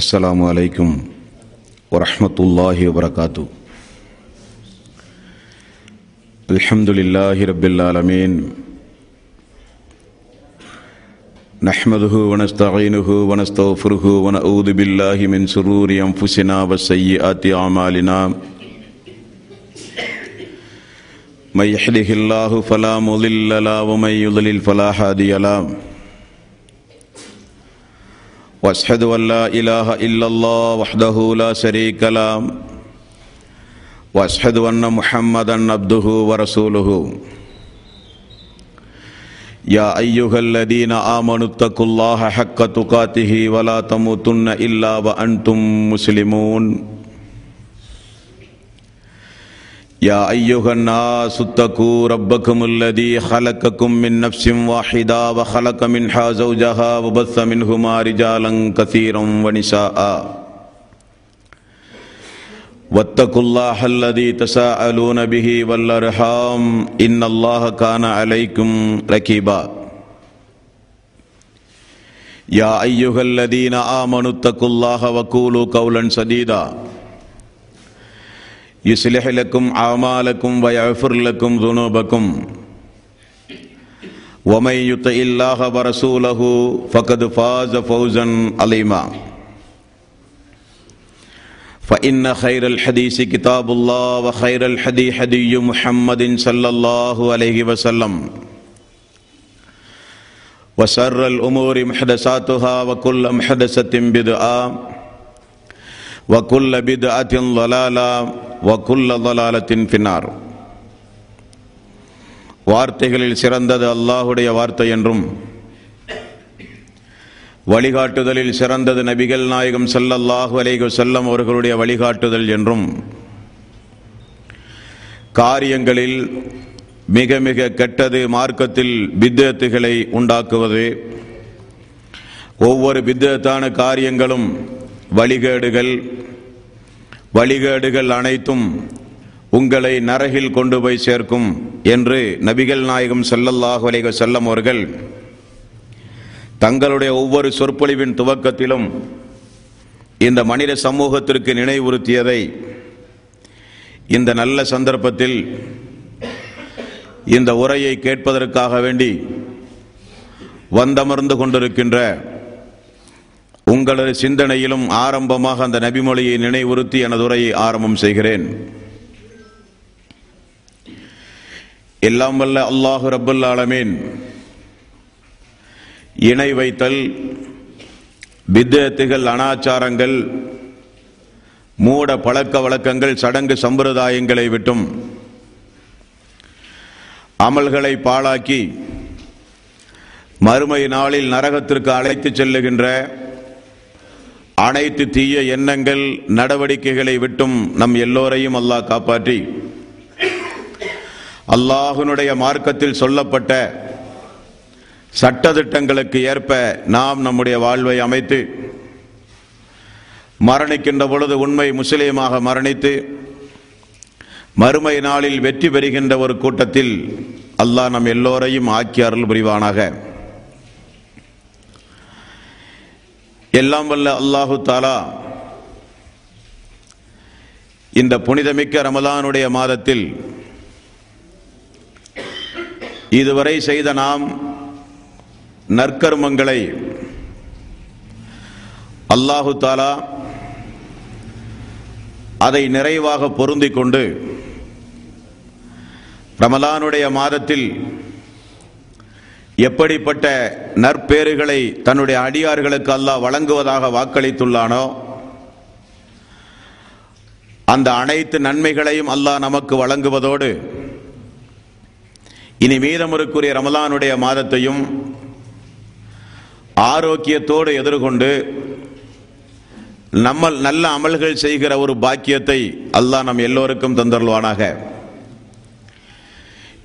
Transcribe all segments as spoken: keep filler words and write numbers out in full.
அஸ்ஸலாமு அலைக்கும் வரஹ்மத்துல்லாஹி வபரகாத்து. அல்ஹம்துலில்லாஹி ரப்பில் ஆலமீன். நஹ்மதுஹு வ நஸ்தஈனுஹு வ நஸ்தக்ஃபிருஹு வ நஊது பில்லாஹி மின் ஷுரூரி அன்ஃபுஸினா வ ஸய்யிஆத்தி அமாலினா. மன் யஹ்திஹில்லாஹு ஃபலா முதில்ல லஹு வ மன் யுத்லில் ஃபலா ஹாதிய லஹு. واشهد ان لا اله الا الله وحده لا شريك له واشهد ان محمدا عبده ورسوله يا ايها الذين امنوا اتقوا الله حق تقاته ولا تموتن الا وانتم مسلمون يا ايها الناس اتقوا ربكم الذي خلقكم من نفس واحده وخلق منها زوجها وبث منهما رجالا كثيرا ونساء واتقوا الله الذي تساءلون به والارحام ان الله كان عليكم رقيبا يا ايها الذين امنوا اتقوا الله وقولوا قولا سديدا يصلح لكم أعمالكم ويغفر لكم ذنوبكم ومن يطع الله ورسوله فقد فاز فوزا عظيما فإن خير الحديث كتاب الله وخير الهدي هدي محمد صلى الله عليه وسلم وشر الأمور محدثاتها وكل محدثة بدعة وكل بدعة ضلالة வகுல்ல தலாலத்தின் பின்னார். வார்த்தைகளில் சிறந்தது அல்லாஹுடைய வார்த்தை என்றும், வழிகாட்டுதலில் சிறந்தது நபிகள் நாயகம் ஸல்லல்லாஹு அலைஹி வஸல்லம் அவர்களுடைய வழிகாட்டுதல் என்றும், காரியங்களில் மிக மிக கெட்டது மார்க்கத்தில் பித்அத்துகளை உண்டாக்குவது. ஒவ்வொரு பித்அத்தான காரியங்களும் வழிகேடுகள். வழிகேடுகள் அனைத்தும் உங்களை நரகில் கொண்டு போய் சேர்க்கும் என்று நபிகள் நாயகம் ஸல்லல்லாஹு அலைஹி வஸல்லம் அவர்கள் தங்களுடைய ஒவ்வொரு சொற்பொழிவின் துவக்கத்திலும் இந்த மனித சமூகத்திற்கு நினைவுறுத்தியதை இந்த நல்ல சந்தர்ப்பத்தில் இந்த உரையை கேட்பதற்காக வேண்டி வந்தமர்ந்து கொண்டிருக்கின்ற உங்களது சிந்தனையிலும் ஆரம்பமாக அந்த நபிமொழியை நினைவுறுத்தி எனது உரையை ஆரம்பம் செய்கிறேன். எல்லாம் வல்ல அல்லாஹு ரப்பல் ஆலமீன் இணை வைத்தல், பித்அத்துகள், அனாச்சாரங்கள், மூட பழக்க வழக்கங்கள், சடங்கு சம்பிரதாயங்களை விட்டும் அமல்களை பாழாக்கி மறுமை நாளில் நரகத்திற்கு அழைத்து செல்லுகின்ற அனைத்து தீய எண்ணங்கள் நடவடிக்கைகளை விட்டும் நம் எல்லோரையும் அல்லாஹ் காப்பாற்றி அல்லாஹ்வினுடைய மார்க்கத்தில் சொல்லப்பட்ட சட்டதிட்டங்களுக்கு ஏற்ப நாம் நம்முடைய வாழ்வை அமைத்து மரணிக்கின்ற பொழுது உண்மை முஸ்லீமாக மரணித்து மறுமை நாளில் வெற்றி பெறுகின்ற ஒரு கூட்டத்தில் அல்லாஹ் நம் எல்லோரையும் ஆக்கி அருள் புரிவானாக. எல்லாம் வல்ல அல்லாஹு தாலா இந்த புனிதமிக்க ரமலானுடைய மாதத்தில் இதுவரை செய்த நாம் நற்கர்மங்களை அல்லாஹு தாலா அதை நிறைவாக பொருந்திக் கொண்டு ரமலானுடைய மாதத்தில் எப்படிப்பட்ட நற்பேறுகளை தன்னுடைய அடியார்களுக்கு அல்லாஹ் வழங்குவதாக வாக்களித்துள்ளானோ அந்த அனைத்து நன்மைகளையும் அல்லாஹ் நமக்கு வழங்குவதோடு இனி மீதமுறைக்குரிய ரமலானுடைய மாதத்தையும் ஆரோக்கியத்தோடு எதிர்கொண்டு நம்ம நல்ல அமல்கள் செய்கிற ஒரு பாக்கியத்தை அல்லாஹ் நம் எல்லோருக்கும் தந்தருள்வானாக.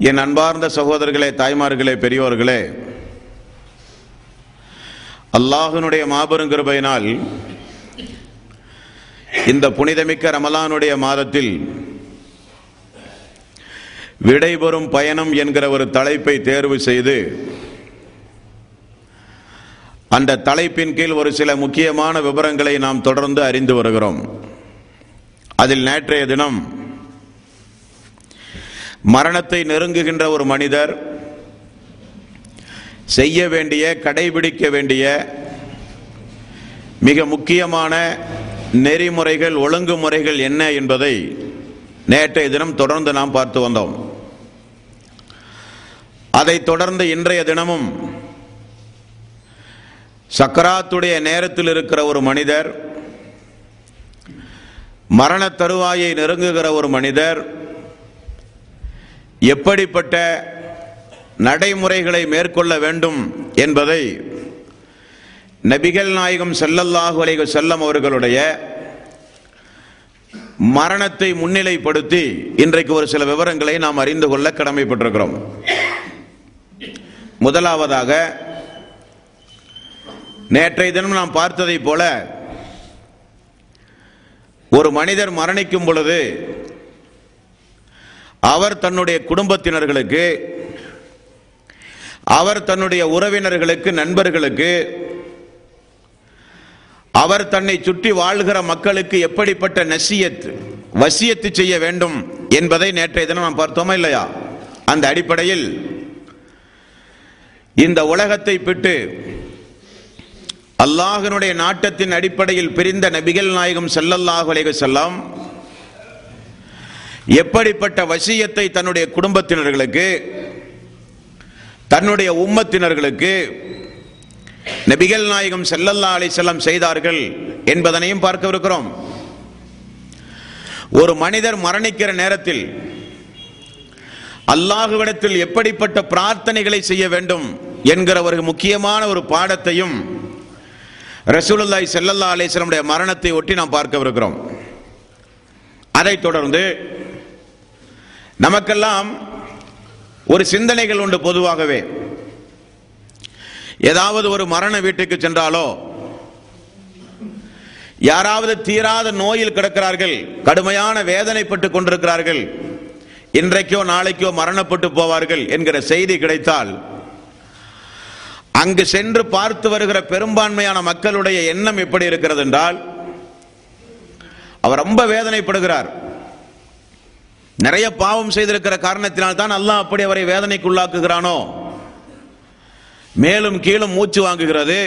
என் அன்பார்ந்த சகோதரர்களே, தாய்மார்களே, பெரியோர்களே, அல்லாஹ்வினுடைய மாபெரும் கிருபையினால் இந்த புனிதமிக்க ரமலானுடைய மாதத்தில் விடைபெறும் பயணம் என்கிற ஒரு தலைப்பை தேர்வு செய்து அந்த தலைப்பின் கீழ் ஒரு சில முக்கியமான விவரங்களை நாம் தொடர்ந்து அறிந்து வருகிறோம். அதில் நேற்றைய தினம் மரணத்தை நெருங்குகின்ற ஒரு மனிதர் செய்ய வேண்டிய, கடைபிடிக்க வேண்டிய மிக முக்கியமான நெறிமுறைகள், ஒழுங்குமுறைகள் என்ன என்பதை நேற்றைய தினம் தொடர்ந்து நாம் பார்த்து வந்தோம். அதைத் தொடர்ந்து இன்றைய தினமும் சக்கராத்துடைய நேரத்தில் இருக்கிற ஒரு மனிதர், மரண தருவாயை நெருங்குகிற ஒரு மனிதர் எப்படிப்பட்ட நடைமுறைகளை மேற்கொள்ள வேண்டும் என்பதை நபிகள் நாயகம் ஸல்லல்லாஹு அலைஹி வஸல்லம் அவர்களுடைய மரணத்தை முன்னிலைப்படுத்தி இன்றைக்கு ஒரு சில விவரங்களை நாம் அறிந்து கொள்ள கடமைப்பட்டிருக்கிறோம். முதலாவதாக நேற்றைய தினம் நாம் பார்த்ததை போல ஒரு மனிதர் மரணிக்கும் பொழுது அவர் தன்னுடைய குடும்பத்தினர்களுக்கு, அவர் தன்னுடைய உறவினர்களுக்கு, நண்பர்களுக்கு, அவர் தன்னை சுற்றி வாழ்கிற மக்களுக்கு எப்படிப்பட்ட நசியத் வசியத்து செய்ய வேண்டும் என்பதை நேற்றைய தினம் நாம் பார்த்தோமா இல்லையா? அந்த அடிப்படையில் இந்த உலகத்தை விட்டு அல்லாஹ்வினுடைய நாட்டத்தின் அடிப்படையில் பிரிந்த நபிகள் நாயகம் ஸல்லல்லாஹு அலைஹி வஸல்லம் எப்படிப்பட்ட வசியத்தை தன்னுடைய குடும்பத்தினர்களுக்கு, தன்னுடைய உம்மத்தினர்களுக்கு நபிகள் நாயகம் ஸல்லல்லாஹு அலைஹி வஸல்லம் செய்தார்கள் என்பதனையும் பார்க்கவிருக்கிறோம். ஒரு மனிதர் மரணிக்கிற நேரத்தில் அல்லாஹ்விடத்தில் எப்படிப்பட்ட பிரார்த்தனைகளை செய்ய வேண்டும் என்கிற ஒரு முக்கியமான ஒரு பாடத்தையும் ரசூலுல்லாஹி ஸல்லல்லாஹு அலைஹி வஸல்லம் மரணத்தை ஒட்டி நாம் பார்க்கவிருக்கிறோம். அதைத் தொடர்ந்து நமக்கெல்லாம் ஒரு சிந்தனைகள் உண்டு. பொதுவாகவே ஏதாவது ஒரு மரண வீட்டுக்கு சென்றாலோ, யாராவது தீராத நோயில் கிடக்கிறார்கள், கடுமையான வேதனைப்பட்டுக் கொண்டிருக்கிறார்கள், இன்றைக்கோ நாளைக்கோ மரணப்பட்டு போவார்கள் என்கிற செய்தி கிடைத்தால் அங்கு சென்று பார்த்து வருகிற பெரும்பான்மையான மக்களுடைய எண்ணம் எப்படி இருக்கிறது என்றால், அவர் ரொம்ப வேதனைப்படுகிறார், நிறைய பாவம் செய்திருக்கிற காரணத்தினால் தான் அல்லாஹ் அப்படி அவரை வேதனைக்குள்ளாக்குகிறானோ, மேலும் கீழும் மூச்சு வாங்குகிறது,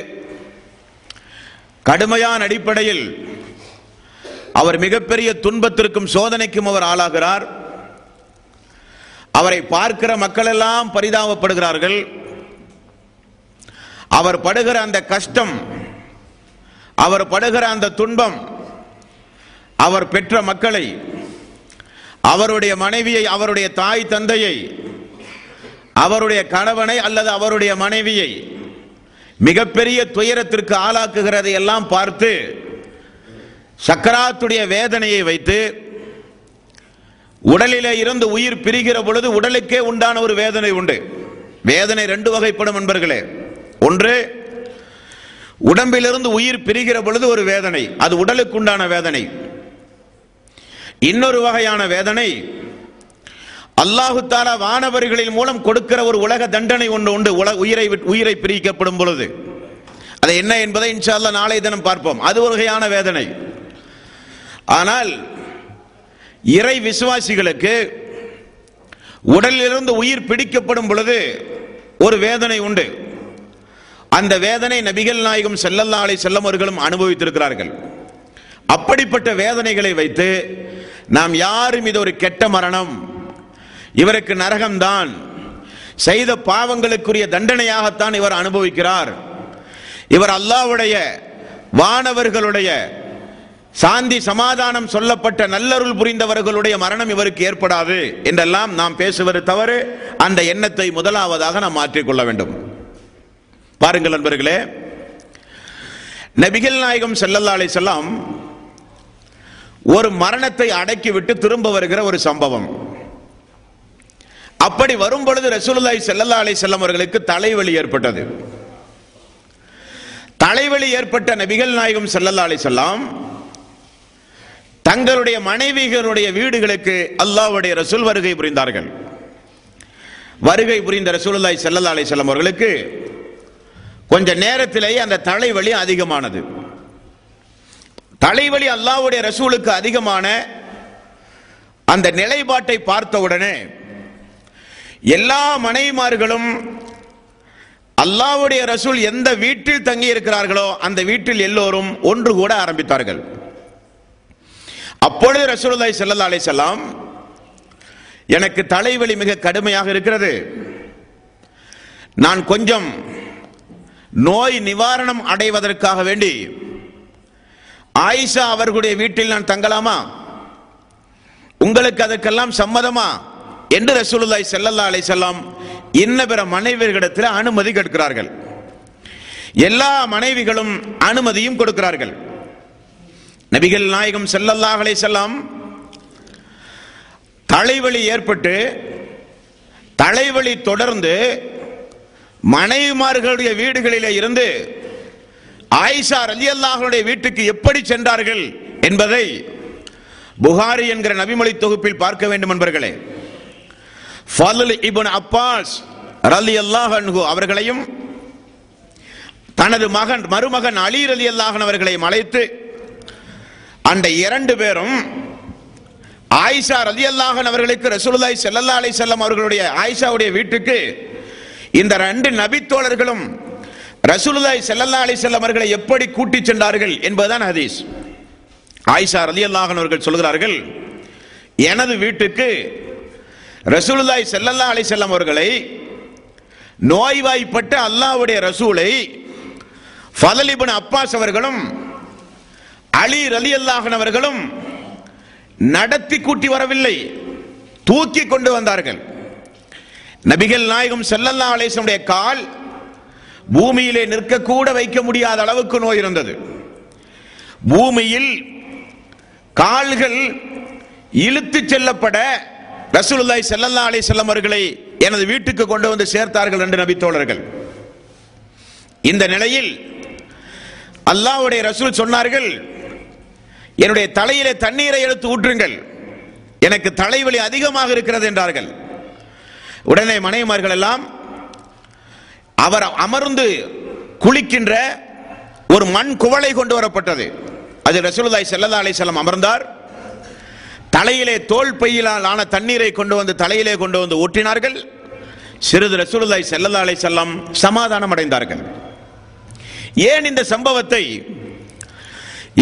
கடுமையான அடிப்படையில் அவர் மிகப்பெரிய துன்பத்திற்கும் சோதனைக்கும் அவர் ஆளாகிறார், அவரை பார்க்கிற மக்கள் எல்லாம் பரிதாபப்படுகிறார்கள், அவர் படுகிற அந்த கஷ்டம், அவர் படுகிற அந்த துன்பம், அவர் பெற்ற மக்களை, அவருடைய மனைவியை, அவருடைய தாய் தந்தையை, அவருடைய கணவனை அல்லது அவருடைய மனைவியை மிகப்பெரிய துயரத்திற்கு ஆளாக்குகிறதை எல்லாம் பார்த்து சக்கராத்துடைய வேதனையை வைத்து, உடலிலே இருந்து உயிர் பிரிகிற பொழுது உடலுக்கே உண்டான ஒரு வேதனை உண்டு. வேதனை ரெண்டு வகைப்படும் என்பர்களே. ஒன்று, உடம்பிலிருந்து உயிர் பிரிகிற பொழுது ஒரு வேதனை, அது உடலுக்குண்டான வேதனை. இன்னொரு வகையான வேதனை அல்லாஹு தஆலா வானவர்களின் மூலம் கொடுக்கிற ஒரு உலக தண்டனை ஒன்று உண்டு. உயிரை உயிரை பிரிக்கப்படும் பொழுது அது என்ன என்பதை இன்ஷா அல்லாஹ் நாளை தினம் பார்ப்போம். அது ஒரு வகையான வேதனை. ஆனால் இறை விசுவாசிகளுக்கு உடலிலிருந்து உயிர் பிடிக்கப்படும் பொழுது ஒரு வேதனை உண்டு. அந்த வேதனை நபிகள் நாயகம் ஸல்லல்லாஹு அலைஹி வஸல்லம் அவர்களும் அனுபவித்திருக்கிறார்கள். அப்படிப்பட்ட வேதனைகளை வைத்து நாம் யாரும் இது ஒரு கெட்ட மரணம், இவருக்கு நரகம்தான், செய்த பாவங்களுக்குரிய தண்டனையாகத்தான் இவர் அனுபவிக்கிறார், இவர் அல்லாஹ்வுடைய வானவர்களுடைய சாந்தி சமாதானம் சொல்லப்பட்ட நல்லருள் புரிந்தவர்களுடைய மரணம் இவருக்கு ஏற்படாது என்றெல்லாம் நாம் பேசுவது தவறு. அந்த எண்ணத்தை முதலாவதாக நாம் மாற்றிக்கொள்ள வேண்டும். பாருங்கள் நண்பர்களே, நபிகள் நாயகம் ஸல்லல்லாஹு அலைஹி வஸல்லம் ஒரு மரணத்தை அடக்கிவிட்டு திரும்ப வருகிற ஒரு சம்பவம். அப்படி வரும் பொழுது ரசூலுல்லாஹி ஸல்லல்லாஹு அலைஹி வஸல்லம் அவர்களுக்கு தலைவலி ஏற்பட்டது. தலைவலி ஏற்பட்ட நபிகள் நாயகம் ஸல்லல்லாஹு அலைஹி வஸல்லம் தங்களுடைய மனைவிகளுடைய வீடுகளுக்கு அல்லாஹ்வுடைய ரசூல் வருகை புரிந்தார்கள். வருகை புரிந்த ரசூலுல்லாஹி ஸல்லல்லாஹு அலைஹி வஸல்லம் அவர்களுக்கு கொஞ்ச நேரத்திலேயே அந்த தலைவலி அதிகமானது. தலைவலி அல்லாஹ்வுடைய ரசூலுக்கு அதிகமான அந்த நிலைப்பாட்டை பார்த்தவுடனே எல்லா மனைவிமார்களும் அல்லாஹ்வுடைய ரசூல் எந்த வீட்டில் தங்கி இருக்கிறார்களோ அந்த வீட்டில் எல்லோரும் ஒன்று கூட ஆரம்பித்தார்கள். அப்பொழுது ரசூலுல்லாஹி ஸல்லல்லாஹு அலைஹி வஸல்லம், எனக்கு தலைவலி மிக கடுமையாக இருக்கிறது, நான் கொஞ்சம் நோய் நிவாரணம் அடைவதற்காக வேண்டி ஆயிஷா அவர்களுடைய வீட்டில் நான் தங்கலாமா, உங்களுக்கு அதற்கெல்லாம் சம்மதமா என்று ரசூலுல்லாஹி ஸல்லல்லாஹு அலைஹி வஸல்லம் இன்ன பிற மனைவிகளிடத்தில் அனுமதி கேட்கிறார்கள். எல்லா மனைவிகளும் அனுமதியும் கொடுக்கிறார்கள். நபிகள் நாயகம் ஸல்லல்லாஹு அலைஹி வஸல்லம் தலைவலி ஏற்பட்டு, தலைவலி தொடர்ந்து மனைவிமார்களுடைய வீடுகளிலே இருந்து ஆயிஷா ரலியல்லாஹுடைய வீட்டுக்கு எப்படி சென்றார்கள் என்பதை புகாரி என்கிற நபிமொழி தொகுப்பில் பார்க்க வேண்டும் என்பர்களே. ஃபதுல் இப்னு அப்பாஸ் ரலியல்லாஹு அன்ஹு அவர்களையும் தனது மகன் மருமகன் அலி ரலியல்லாஹு அன்ஹு அவர்களையும் அழைத்து அந்த இரண்டு பேரும் ஆயிஷா ரலியல்லாஹு அன்ஹு அவர்களுக்கு ரசூலுல்லாஹி ஸல்லல்லாஹு அலைஹி வஸல்லம் அவர்களுடைய ஆயிஷாவுடைய வீட்டுக்கு இந்த ரெண்டு நபித்தோழர்களும் ரசூலுல்லாஹி ஸல்லல்லாஹு அலைஹி வஸல்லம் அவர்களை எப்படி கூட்டி சென்றார்கள் என்பதுதான் ஹதீஸ். ஆயிஷா ரலியல்லாஹு அன்ஹு அவர்கள் சொல்கிறார்கள், எனது வீட்டுக்கு ரசூலுல்லாஹி ஸல்லல்லாஹு அலைஹி வஸல்லம் அவர்களை நோய்வாய்ப்பட்ட அல்லாஹ்வுடைய ரசூலை ஃபதுல் இப்னு அப்பாஸ் அவர்களும் அலி ரலியல்லாஹு அன்ஹு அவர்களும் நடத்தி கூட்டி வரவில்லை, தூக்கி கொண்டு வந்தார்கள். நபிகள் நாயகம் ஸல்லல்லாஹு அலைஹி வஸல்லம் கால் பூமியிலே நிற்கக்கூட வைக்க முடியாத அளவுக்கு நோய் இருந்தது. பூமியில் கால்கள் இழுத்து செல்லப்பட ரசூலுல்லாஹி ஸல்லல்லாஹு அலைஹி வஸல்லம் அவர்களை எனது வீட்டுக்கு கொண்டு வந்து சேர்த்தார்கள் என்று நபித்தோழர்கள். இந்த நிலையில் அல்லாஹ்வுடைய ரசூல் சொன்னார்கள், என்னுடைய தலையிலே தண்ணீரை எடுத்து ஊற்றுங்கள், எனக்கு தலைவலி அதிகமாக இருக்கிறது என்றார்கள். உடனே மனைவிமார்கள் எல்லாம் அவர் அமர்ந்து குளிக்கின்ற ஒரு மண் குவளை கொண்டு வரப்பட்டது. அது ரசூலுல்லாஹி ஸல்லல்லாஹு அலைஹி வஸல்லம் அமர்ந்தார். தலையிலே தோல் பையிலால் ஆன தண்ணீரை கொண்டு வந்து தலையிலே கொண்டு வந்து ஊற்றினார்கள். சிறிது ரசூலுல்லாஹி ஸல்லல்லாஹு அலைஹி வஸல்லம் சமாதானம் அடைந்தார்கள். ஏன் இந்த சம்பவத்தை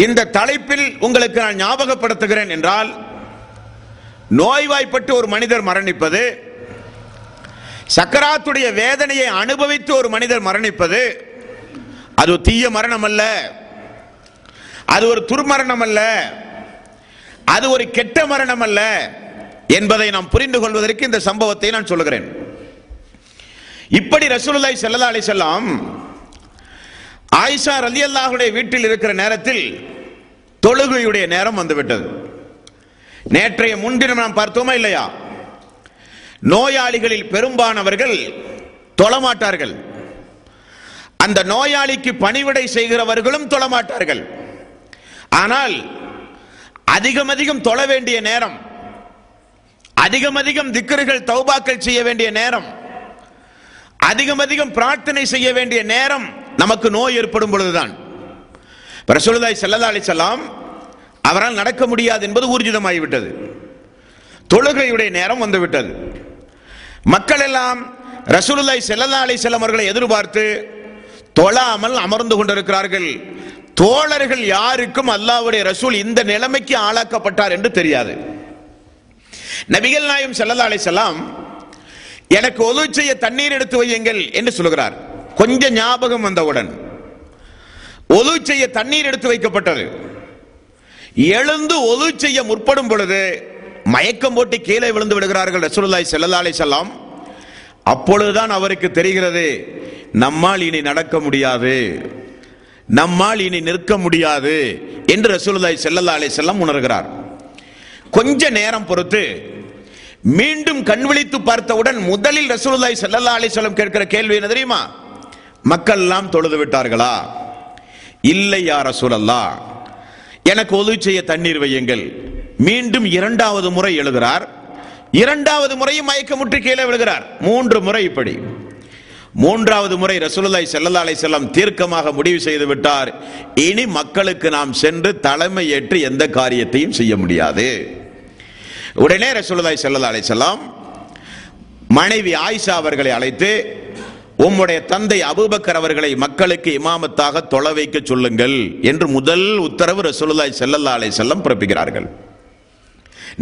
இந்த தலைப்பில் உங்களுக்கு நான் ஞாபகப்படுத்துகிறேன் என்றால், நோய்வாய்ப்பட்டு ஒரு மனிதர் மரணிப்பது, சக்கராத்துடைய வேதனையை அனுபவித்து ஒரு மனிதர் மரணிப்பது, அது தீய மரணம் அல்ல, அது ஒரு துர்மரணம் அல்ல, அது ஒரு கெட்ட மரணம் அல்ல என்பதை நாம் புரிந்து கொள்வதற்கு இந்த சம்பவத்தை நான் சொல்லுகிறேன். இப்படி ரசூலுல்லாஹி ஸல்லல்லாஹு அலைஹி வஸல்லம் ஆயிஷா ரலியல்லாஹுடைய வீட்டில் இருக்கிற நேரத்தில் தொழுகையுடைய நேரம் வந்துவிட்டது. நேற்றைய முன்தினம் நாம் பார்த்தோமா இல்லையா, நோயாளிகளில் பெரும்பாலானவர்கள் தொழமாட்டார்கள், அந்த நோயாளிக்கு பணிவிடை செய்கிறவர்களும் தொழமாட்டார்கள். ஆனால் அதிகம் அதிகம் தொழ வேண்டிய நேரம், அதிகம் அதிகம் திக்ருகள் தௌபாக்கள் செய்ய வேண்டிய நேரம், அதிகம் அதிகம் பிரார்த்தனை செய்ய வேண்டிய நேரம் நமக்கு நோய் ஏற்படும் பொழுதுதான். ரசூலுல்லாஹி ஸல்லல்லாஹு அலைஹி வஸல்லம் அவரால் நடக்க முடியாது என்பது ஊர்ஜிதமாகிவிட்டது. தொழுகையுடைய நேரம் வந்துவிட்டது. மக்கள் எல்லாம் ரசூலுல்லாஹி ஸல்லல்லாஹு அலைஹி வஸல்லம் அவர்களை எதிர்பார்த்து தொழாமல் அமர்ந்து கொண்டிருக்கிறார்கள். தோழர்கள் யாருக்கும் அல்லாஹ்வுடைய ரசூல் இந்த நிலைமைக்கு ஆளாக்கப்பட்டார் என்று தெரியாது. நபிகள் நாயகம் ஸல்லல்லாஹு அலைஹி வஸல்லம் எனக்கு ஒலு செய்ய தண்ணீர் எடுத்து வையுங்கள் என்று சொல்கிறார். கொஞ்சம் ஞாபகம் வந்தவுடன் ஒலு செய்ய தண்ணீர் எடுத்து வைக்கப்பட்டது. எழுந்து ஒலு செய்ய முற்படும் பொழுது மயக்கம் போட்டு கீழே விழுந்து விடுகிறார்கள் ரசூலுல்லாஹி ஸல்லல்லாஹு அலைஹி வஸல்லம். அப்பொழுதுதான் அவருக்கு தெரிகிறது, நம்மால் இனி நடக்க முடியாது, நம்மால் இனி நிற்க முடியாது என்று ரசூலுல்லாஹி ஸல்லல்லாஹு அலைஹி வஸல்லம் உணர்கிறார். கொஞ்ச நேரம் பொறுத்து மீண்டும் கண்விழித்து பார்த்தவுடன் முதலில் ரசூலுல்லாஹி ஸல்லல்லாஹு அலைஹி வஸல்லம் கேட்கிற கேள்வி என்ன தெரியுமா? மக்கள் எல்லாம் தொழுது விட்டார்களா? இல்லை யா ரசூலல்லாஹ், எனக்கு ஒலு செய்ய தண்ணீர் வையுங்கள். மீண்டும் இரண்டாவது முறை எழுகிறார். இரண்டாவது முறையும் மயக்கமுற்று கீழே விழுகிறார். மூன்று முறை இப்படி மூன்றாவது முறை ரசூலுல்லாஹி ஸல்லல்லாஹு அலைஹி வஸல்லம் தீர்க்கமாக முடிவு செய்து விட்டார், இனி மக்களுக்கு நாம் சென்று தலைமை ஏற்று எந்த காரியத்தையும் செய்ய முடியாது. உடனே ரசூலுல்லாஹி ஸல்லல்லாஹு அலைஹி வஸல்லம் மனைவி ஆயிஷா அவர்களை அழைத்து, உம்முடைய தந்தை அபூபக்கர் அவர்களை மக்களுக்கு இமாமத்தாக தொலை வைக்க சொல்லுங்கள் என்று முதல் உத்தரவு ரசூலுல்லாஹி ஸல்லல்லாஹு அலைஹி வஸல்லம் பிறப்பிக்கிறார்கள்.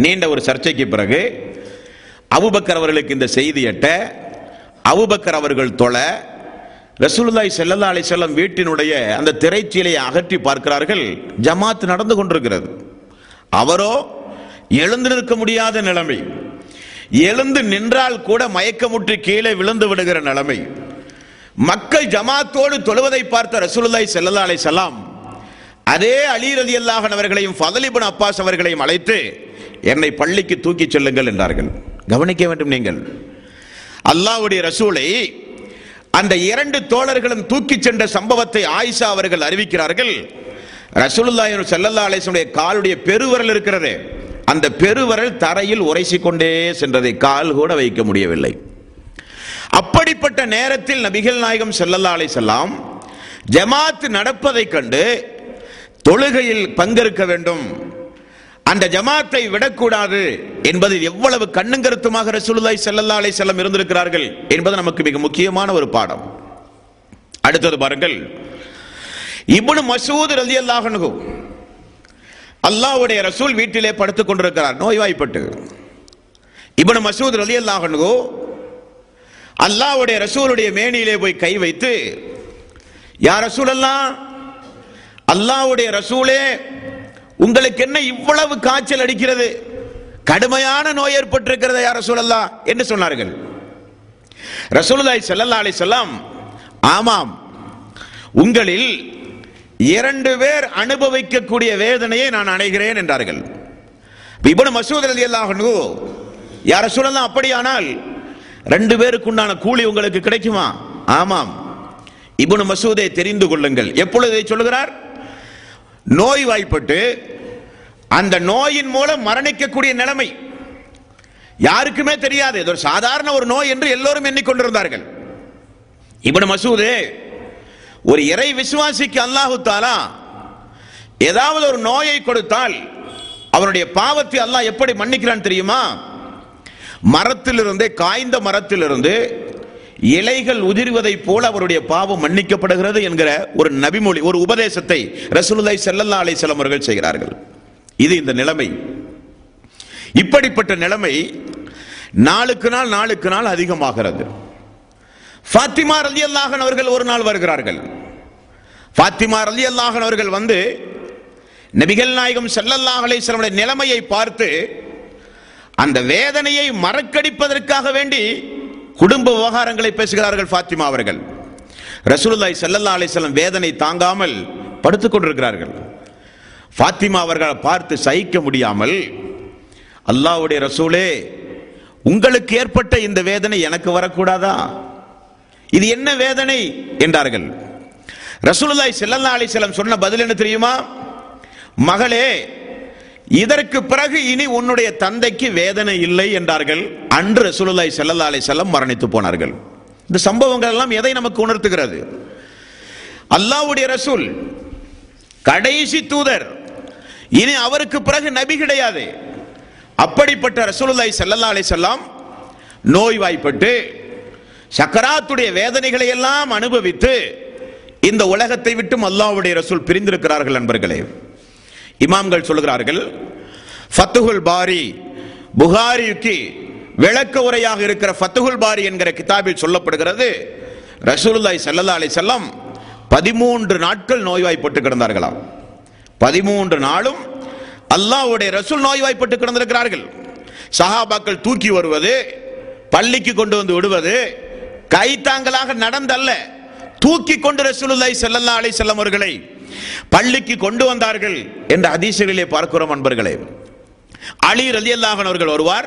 நீண்ட ஒரு சர்ச்சைக்கு பிறகு அபூபக்கர் அவர்களுக்கு இந்த செய்தி எட்ட, அபூபக்கர் அவர்கள் தொலை, ரசூலுல்லாஹி ஸல்லல்லாஹு அலைஹி வஸல்லம் வீட்டினுடைய அந்த திரைச்சீலையை அகற்றி பார்க்கிறார்கள், ஜமாத் நடந்து கொண்டிருக்கிறது. அவரோ எழுந்து நிற்க முடியாத நிலைமை, எழுந்து நின்றால் கூட மயக்கமுற்று கீழே விழுந்து விடுகிற நிலைமை. மக்கள் ஜமாத்தோடு தொழுவதை பார்த்த ரசூலுல்லாஹி ஸல்லல்லாஹு அலைஹி வஸல்லம் அதே அலி ரலியல்லாஹு அன்ஹு அவர்களையும் ஃபதல் இப்னு அப்பாஸ் அவர்களையும் அழைத்து, என்னை பள்ளிக்கு தூக்கிச் செல்லுங்கள் என்றார்கள். கவனிக்க வேண்டும், நீங்கள் அல்லாஹ்வுடைய ரசூலை அந்த இரண்டு தோழர்களும் தூக்கிச் சென்ற சம்பவத்தை ஆயிஷா அவர்கள் அறிவிக்கிறார்கள். ரசூலுல்லாஹி ஸல்லல்லாஹு அலைஹி வஸல்லம் காலுடைய பெருவரல் இருக்கிறது, அந்த பெருவரல் தரையில் உரைசிக்கொண்டே சென்றதை கால் கூட வைக்க முடியவில்லை. அப்படிப்பட்ட நேரத்தில் நபிகள் நாயகம் ஸல்லல்லாஹு அலைஹி வஸல்லம் ஜமாத் நடப்பதை கண்டு தொழுகையில் பங்கெடுக்க வேண்டும், அந்த ஜமாத்தை விடக்கூடாது என்பது எவ்வளவு கண்ணுங்கருத்துமாக ரசூலுல்லாஹி ஸல்லல்லாஹு அலைஹி வஸல்லம் இருந்திருக்கிறார்கள் என்பது நமக்கு மிக முக்கியமான ஒரு பாடம். அடுத்தது பாருங்கள், இப்னு மஸ்ஊத் ரலியல்லாஹு அன்ஹு அல்லாஹ்வுடைய ரசூல் வீட்டிலே படுத்துக் கொண்டிருக்கிறார் நோய்வாய்ப்பட்டு. இப்னு மஸ்ஊத் ரலியல்லாஹு அன்ஹு அல்லாஹ்வுடைய ரசூலுடைய மேனியிலே போய் கை வைத்து, யா ரசூலல்லாஹ், அல்லாஹ்வுடைய ரசூலே, உங்களுக்கு என்ன இவ்வளவு காய்ச்சல் அடிக்கிறது, கடுமையான நோய் ஏற்பட்டிருக்கிறது யா ரசூலல்லாஹ் என்று சொன்னார்கள். ரசூலுல்லாஹி ஸல்லல்லாஹு அலைஹி வஸல்லம், ஆமாம், உங்களில் இரண்டு பேர் அனுபவிக்கக்கூடிய வேதனையை நான் அடைகிறேன் என்றார்கள். இப்னு மஸ்ஊத் ரலியல்லாஹு அன்ஹு, யா ரசூலல்லாஹ், அப்படியானால் ரெண்டு பேருக்கு உண்டான கூலி உங்களுக்கு கிடைக்குமா? ஆமாம். இப்னு மஸ்ஊதை தெரிந்து கொள்ளுங்கள். எப்பொழுது சொல்லுகிறார்? நோய் வாய்ப்பட்டு அந்த நோயின் மூலம் மரணிக்கக்கூடிய நிலைமை யாருக்குமே தெரியாது, இது ஒரு சாதாரண ஒரு நோய் என்று எல்லோரும் எண்ணிக்கொண்டிருந்தார்கள். இப்னு மஸ்ஊதே, ஒரு இறை விசுவாசிக்கு அல்லாஹு தஆலா ஏதாவது ஒரு நோயை கொடுத்தால் அவருடைய பாவத்தை அல்லாஹ் எப்படி மன்னிக்கிறான் தெரியுமா? மரத்திலிருந்து, காய்ந்த மரத்திலிருந்து இலைகள் உதிர்வதை போல அவருடைய பாவம் மன்னிக்கப்படுகிறது என்கிற ஒரு நபிமொழி, ஒரு உபதேசத்தை ரசூலுல்லாஹி ஸல்லல்லாஹு அலைஹி வஸல்லம் அவர்கள் செய்கிறார்கள். இது இந்த நிலைமை. இப்படிப்பட்ட நிலைமை நாளுக்கு நாள் நாளுக்கு நாள் அதிகமாகிறது. ஃபாத்திமா ரலியல்லாஹு அன்ஹா அவர்கள் ஒரு நாள் வருகிறார்கள். ஃபாத்திமா ரலியல்லாஹு அன்ஹா அவர்கள் வந்து நபிகள் நாயகம் ஸல்லல்லாஹு அலைஹி வஸல்லம் நிலைமையை பார்த்து அந்த வேதனையை மறக்கடிப்பதற்காக வேண்டி குடும்ப விவகாரங்களை பேசுகிறார்கள். ஃபாத்திமா அவர்கள் ரசூலுல்லாஹி ஸல்லல்லாஹு அலைஹி வஸல்லம் வேதனை தாங்காமல் படுத்துக் கொண்டிருக்கிறார்கள். ஃபாத்திமா அவர்களை பார்த்து சகிக்க முடியாமல், அல்லாஹ்வுடைய ரசூலே, உங்களுக்கு ஏற்பட்ட இந்த வேதனை எனக்கு வரக்கூடாதா? இது என்ன வேதனை என்றார்கள். ரசூலுல்லாஹி ஸல்லல்லாஹு அலைஹி வஸல்லம் சொன்ன பதில் என்ன தெரியுமா? மகளே, இதற்கு பிறகு இனி உன்னுடைய தந்தைக்கு வேதனை இல்லை என்றார்கள். அன்று ரசூலுல்லாஹி ஸல்லல்லாஹு அலைஹி வஸல்லம் மரணித்து போனார்கள். இந்த சம்பவங்கள் எல்லாம் எதை நமக்கு உணர்த்துகிறது? அல்லாஹ்வுடைய ரசூல் கடைசி தூதர், இனி அவருக்கு பிறகு நபி கிடையாது. அப்படிப்பட்ட ரசூலுல்லாஹி ஸல்லல்லாஹு அலைஹி வஸல்லம் நோய்வாய்ப்பட்டு சக்கராத்துடைய வேதனைகளை எல்லாம் அனுபவித்து இந்த உலகத்தை விட்டும் அல்லாஹ்வுடைய ரசூல் பிரிந்திருக்கிறார்கள். நண்பர்களே, இமாம்கள் சொல்கிறார்கள், ஃபத்துஹுல் பாரி, புகாரிக்கு விளக்க உரையாக இருக்கிற ஃபத்துஹுல் பாரி என்கிற கிதாபில் சொல்லப்படுகிறது, ரசூலுல்லாஹி ஸல்லல்லாஹு அலைஹி வஸல்லம் பதிமூன்று நாட்கள் நோய்வாய்ப்பட்டு கிடந்தார்களாம். பதிமூன்று நாளும் அல்லாஹ்வுடைய ரசூல் நோய்வாய்ப்பட்டு கிடந்திருக்கிறார்கள். சஹாபாக்கள் தூக்கி வருவது, பள்ளிக்கு கொண்டு வந்து விடுவது, கைத்தாங்களாக நடந்தல்ல, தூக்கி கொண்டு ரசூலுல்லாஹி ஸல்லல்லாஹு அலைஹி வஸல்லம் அவர்களை பள்ளிக்கு கொண்டு வந்தார்கள் என்ற ஹதீஸுகளிலே பார்க்கிறோம். அன்பர்களே, அலி ரலியல்லாஹு அன்ஹு அவர்கள் வருவார்,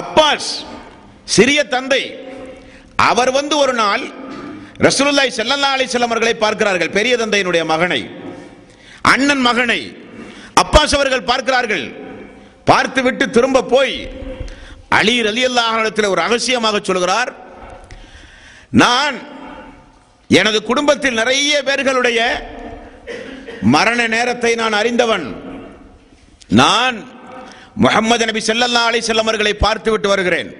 அப்பாஸ் சிறிய தந்தை அவர் வந்து ஒரு நாள் ரசூலுல்லாஹி ஸல்லல்லாஹு அலைஹி வஸல்லம் அவர்களை பார்க்கிறார்கள். பெரிய தந்தையினுடைய மகனை, அண்ணன் மகனை அப்பாஸ் அவர்கள் பார்க்கிறார்கள். பார்த்துவிட்டு திரும்ப போய் அலி ரலியல்லாஹு அன்ஹு இடத்தில் ஒரு ரகசியமாக சொல்கிறார், நான் எனது குடும்பத்தில் நிறைய பேர்களுடைய மரண நேரத்தை நான் அறிந்தவன். நான் முஹம்மது நபி ஸல்லல்லாஹு அலைஹி வஸல்லம் அவர்களை பார்த்துவிட்டு வருகிறேன்.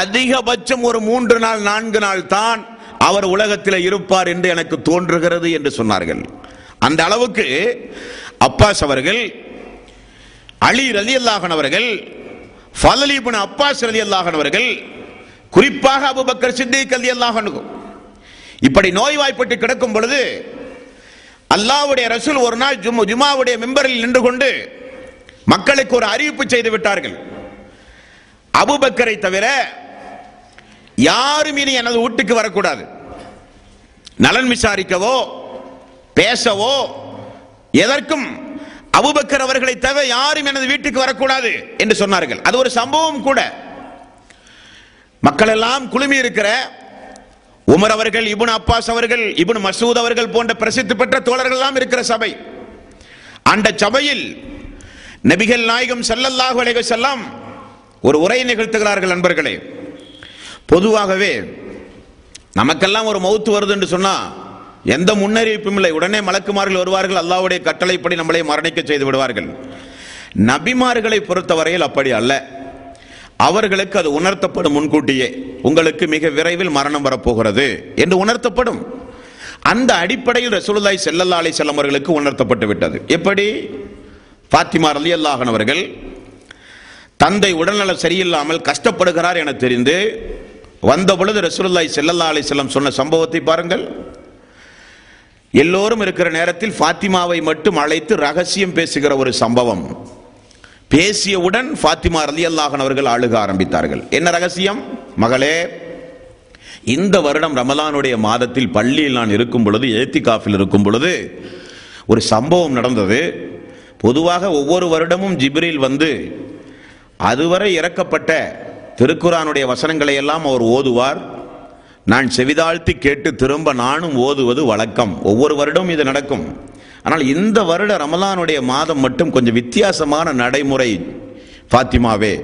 அதிகபட்சம் ஒரு மூன்று நாள் நான்கு நாள் தான் அவர் உலகத்தில் இருப்பார் என்று எனக்கு தோன்றுகிறது என்று சொன்னார்கள். அந்த அளவுக்கு அப்பாஸ் அவர்கள், அலி ரலியல்லாஹு அன்ஹு அவர்கள், ஃபலல் இப்னு அப்பாஸ் ரலியல்லாஹு அன்ஹு அவர்கள், குறிப்பாக அபூபக்கர் சித்திக் ரலியல்லாஹு அன்ஹு இப்படி நோய்வாய்ப்பட்டு கிடக்கும் பொழுது அல்லாஹ்வுடைய ரசூல் ஒரு நாள் ஜுமாவுடைய மிம்பரில் நின்று கொண்டு மக்களுக்கு ஒரு அறிவிப்பு செய்து விட்டார்கள். அபூபக்கரை தவிர யாரும் இனி எனது வீட்டுக்கு வரக்கூடாது, நலன் விசாரிக்கவோ பேசவோ எதற்கும் அபூபக்கர் அவர்களை தவிர யாரும் எனது வீட்டுக்கு வரக்கூடாது என்று சொன்னார்கள். அது ஒரு சம்பவம் கூட. மக்கள் எல்லாம் குழுமி இருக்கிற உமர் அவர்கள், இப்னு அப்பாஸ் அவர்கள், இப்னு மசூத் அவர்கள் போன்ற பிரசித்தி பெற்ற தோழர்கள் எல்லாம் இருக்கிற சபை. அந்த சபையில் நபிகள் நாயகம் ஸல்லல்லாஹு அலைஹி வஸல்லம் ஒரு உரை நிகழ்த்துகிறார்கள். நண்பர்களே, பொதுவாகவே நமக்கெல்லாம் ஒரு மவுத்து வருது என்று சொன்னா எந்த முன்னறிவிப்பும் இல்லை. உடனே மலக்குமார்கள் வருவார்கள், அல்லாஹ்வுடைய கட்டளைப்படி நம்மளை மரணிக்க செய்து விடுவார்கள். நபிமார்களை பொறுத்தவரையில் அப்படி அல்ல. அவர்களுக்கு அது உணர்த்தப்படும் முன்கூட்டியே, உங்களுக்கு மிக விரைவில் மரணம் வரப்போகிறது என்று உணர்த்தப்படும். அந்த அடிப்படையில் ரசூலுல்லாஹி ஸல்லல்லாஹு அலைஹி வஸல்லம் அவர்களுக்கு உணர்த்தப்பட்டு விட்டது. எப்படி? ஃபாத்திமா ரலியல்லாஹு அன்ஹா அவர்கள் தந்தை உடல்நலம் சரியில்லாமல் கஷ்டப்படுகிறார் என தெரிந்து வந்த பொழுது ரசூலுல்லாஹி ஸல்லல்லாஹு அலைஹி வஸல்லம் சொன்ன சம்பவத்தை பாருங்கள். எல்லோரும் இருக்கிற நேரத்தில் ஃபாத்திமாவை மட்டும் அழைத்து ரகசியம் பேசுகிற ஒரு சம்பவம். பேசியவுடன் ஃபாத்திமா ரலியல்லாஹு அன்ஹா அவர்கள் அழுக ஆரம்பித்தார்கள். என்ன ரகசியம்? மகளே, இந்த வருடம் ரமலானுடைய மாதத்தில் பள்ளியில் நான் இருக்கும் பொழுது, ஏத்திகாஃபில் இருக்கும் பொழுது ஒரு சம்பவம் நடந்தது. பொதுவாக ஒவ்வொரு வருடமும் ஜிப்ரீல் வந்து அதுவரை இறக்கப்பட்ட திருக்குரானுடைய வசனங்களை எல்லாம் அவர் ஓதுவார். நான் செவிதாழ்த்தி கேட்டு திரும்ப நானும் ஓதுவது வழக்கம். ஒவ்வொரு வருடமும் இது நடக்கும். ஆனால் இந்த வருட ரமலானுடைய மாதம் மட்டும் கொஞ்சம் வித்தியாசமான நடைமுறை. ஃபாத்திமாவே,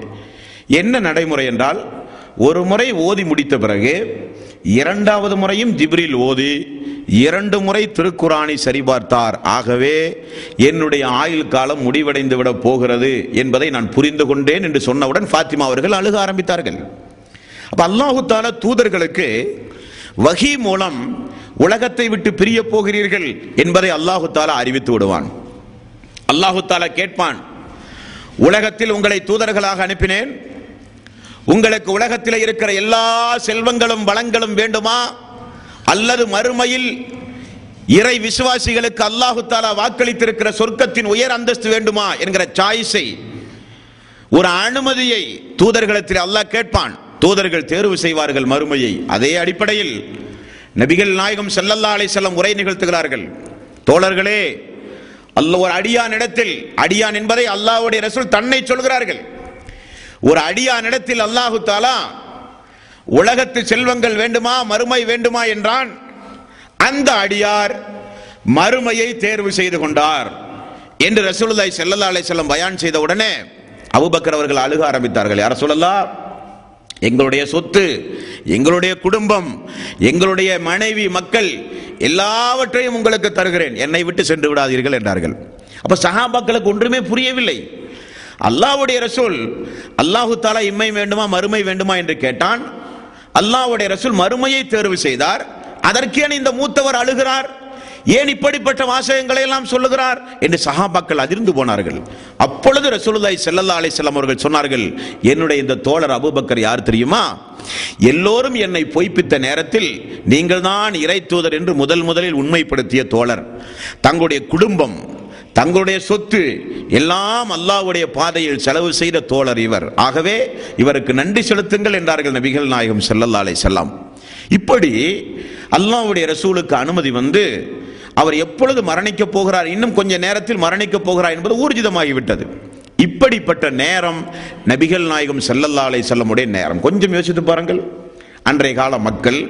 என்ன நடைமுறை என்றால், ஒரு முறை ஓதி முடித்த பிறகு இரண்டாவது முறையும் ஜிப்ரீல் ஓதி இரண்டு முறை திருக்குரானை சரிபார்த்தார். ஆகவே என்னுடைய ஆயுள் காலம் முடிவடைந்து விட போகிறது என்பதை நான் புரிந்து கொண்டேன் என்று சொன்னவுடன் ஃபாத்திமா அவர்கள் அழுக ஆரம்பித்தார்கள். அப்ப அல்லாஹு தஆலா தூதர்களுக்கு வஹி மூலம் உலகத்தை விட்டு பிரிய போகிறீர்கள் என்பதை அல்லாஹு தஆலா அறிவித்து விடுவான். அல்லாஹு தஆலா கேட்பான், உலகத்தில் உங்களை தூதர்களாக அனுப்பினேன், உங்களுக்கு உலகத்தில் இருக்கிற எல்லா செல்வங்களும் வளங்களும் வேண்டுமா, அல்லது மறுமையில் இறை விசுவாசிகளுக்கு அல்லாஹு தஆலா வாக்களித்திருக்கிற சொர்க்கத்தின் உயர் அந்தஸ்து வேண்டுமா என்கிற சாய்ஸை, ஒரு அனுமதியை தூதர்களிடத்தில் அல்லாஹ் கேட்பான். தூதர்கள் தேர்வு செய்வார்கள் மறுமையை. அதே அடிப்படையில் நபிகள் நாயகம் ஸல்லல்லாஹு அலைஹி வஸல்லம் உரை நிகழ்த்துகிறார்கள். தோழர்களே, அல்லாஹ் ஒரு அடியான் இடத்தில், அடியான் என்பதை அல்லாஹ்வுடைய ரசூல் தன்னை சொல்கிறார்கள், ஒரு அடியான் இடத்தில் அல்லாஹு தஆலா உலகத்து செல்வங்கள் வேண்டுமா மறுமை வேண்டுமா என்றான். அந்த அடியார் மறுமையை தேர்வு செய்து கொண்டார் என்று ரசூலுல்லாஹி ஸல்லல்லாஹு அலைஹி வஸல்லம் பயான் செய்த உடனே அபூபக்கர் அவர்கள் அழுக ஆரம்பித்தார்கள். யா ரசூலல்லாஹ், எங்களுடைய சொத்து, எங்களுடைய குடும்பம், எங்களுடைய மனைவி, மக்கள் எல்லாவற்றையும் உங்களுக்கு தருகிறேன், என்னை விட்டு சென்று விடாதீர்கள் என்றார்கள். அப்ப சஹாபாக்களுக்கு ஒன்றுமே புரியவில்லை. அல்லாஹ்வுடைய ரசூல் அல்லாஹு தஆலா இம்மை வேண்டுமா மறுமை வேண்டுமா என்று கேட்டான். அல்லாஹ்வுடைய ரசூல் மறுமையை தேர்வு செய்தார். அதற்கேன் இந்த மூத்தவர் அழுகிறார், ஏன் இப்படிப்பட்ட வாசகங்களை எல்லாம் சொல்லுகிறார் என்று சஹாபாக்கள் அதிர்ந்து போனார்கள். அப்பொழுது ரசூலுல்லாஹி ஸல்லல்லாஹு அலைஹி வஸல்லம் அவர்கள் சொன்னார்கள், என்னுடைய இந்த தோழர் அபூபக்கர் யார் தெரியுமா, எல்லோரும் என்னை பொய்ப்பித்த நேரத்தில் நீங்கள் தான் இறை தூதர் என்று முதல் முதலில் உண்மைப்படுத்திய தோழர். தங்களுடைய குடும்பம், தங்களுடைய சொத்து எல்லாம் அல்லாஹ்வுடைய பாதையில் செலவு செய்த தோழர் இவர், ஆகவே இவருக்கு நன்றி செலுத்துங்கள் என்றார்கள் நபிகள் நாயகம் ஸல்லல்லாஹு அலைஹி வஸல்லம். இப்படி அல்லாஹ்வுடைய ரசூலுக்கு அனுமதி வந்து அவர் எப்பொழுது மரணிக்கப் போகிறார், இன்னும் கொஞ்ச நேரத்தில் மரணிக்கப் போகிறார் என்பது ஊர்ஜிதமாகிவிட்டது. இப்படிப்பட்ட நேரம் நபிகள் நாயகம் ஸல்லல்லாஹு அலைஹி வஸல்லம் உடைய நேரம். கொஞ்சம் யோசித்து பாருங்கள், அன்றைய கால மக்கள்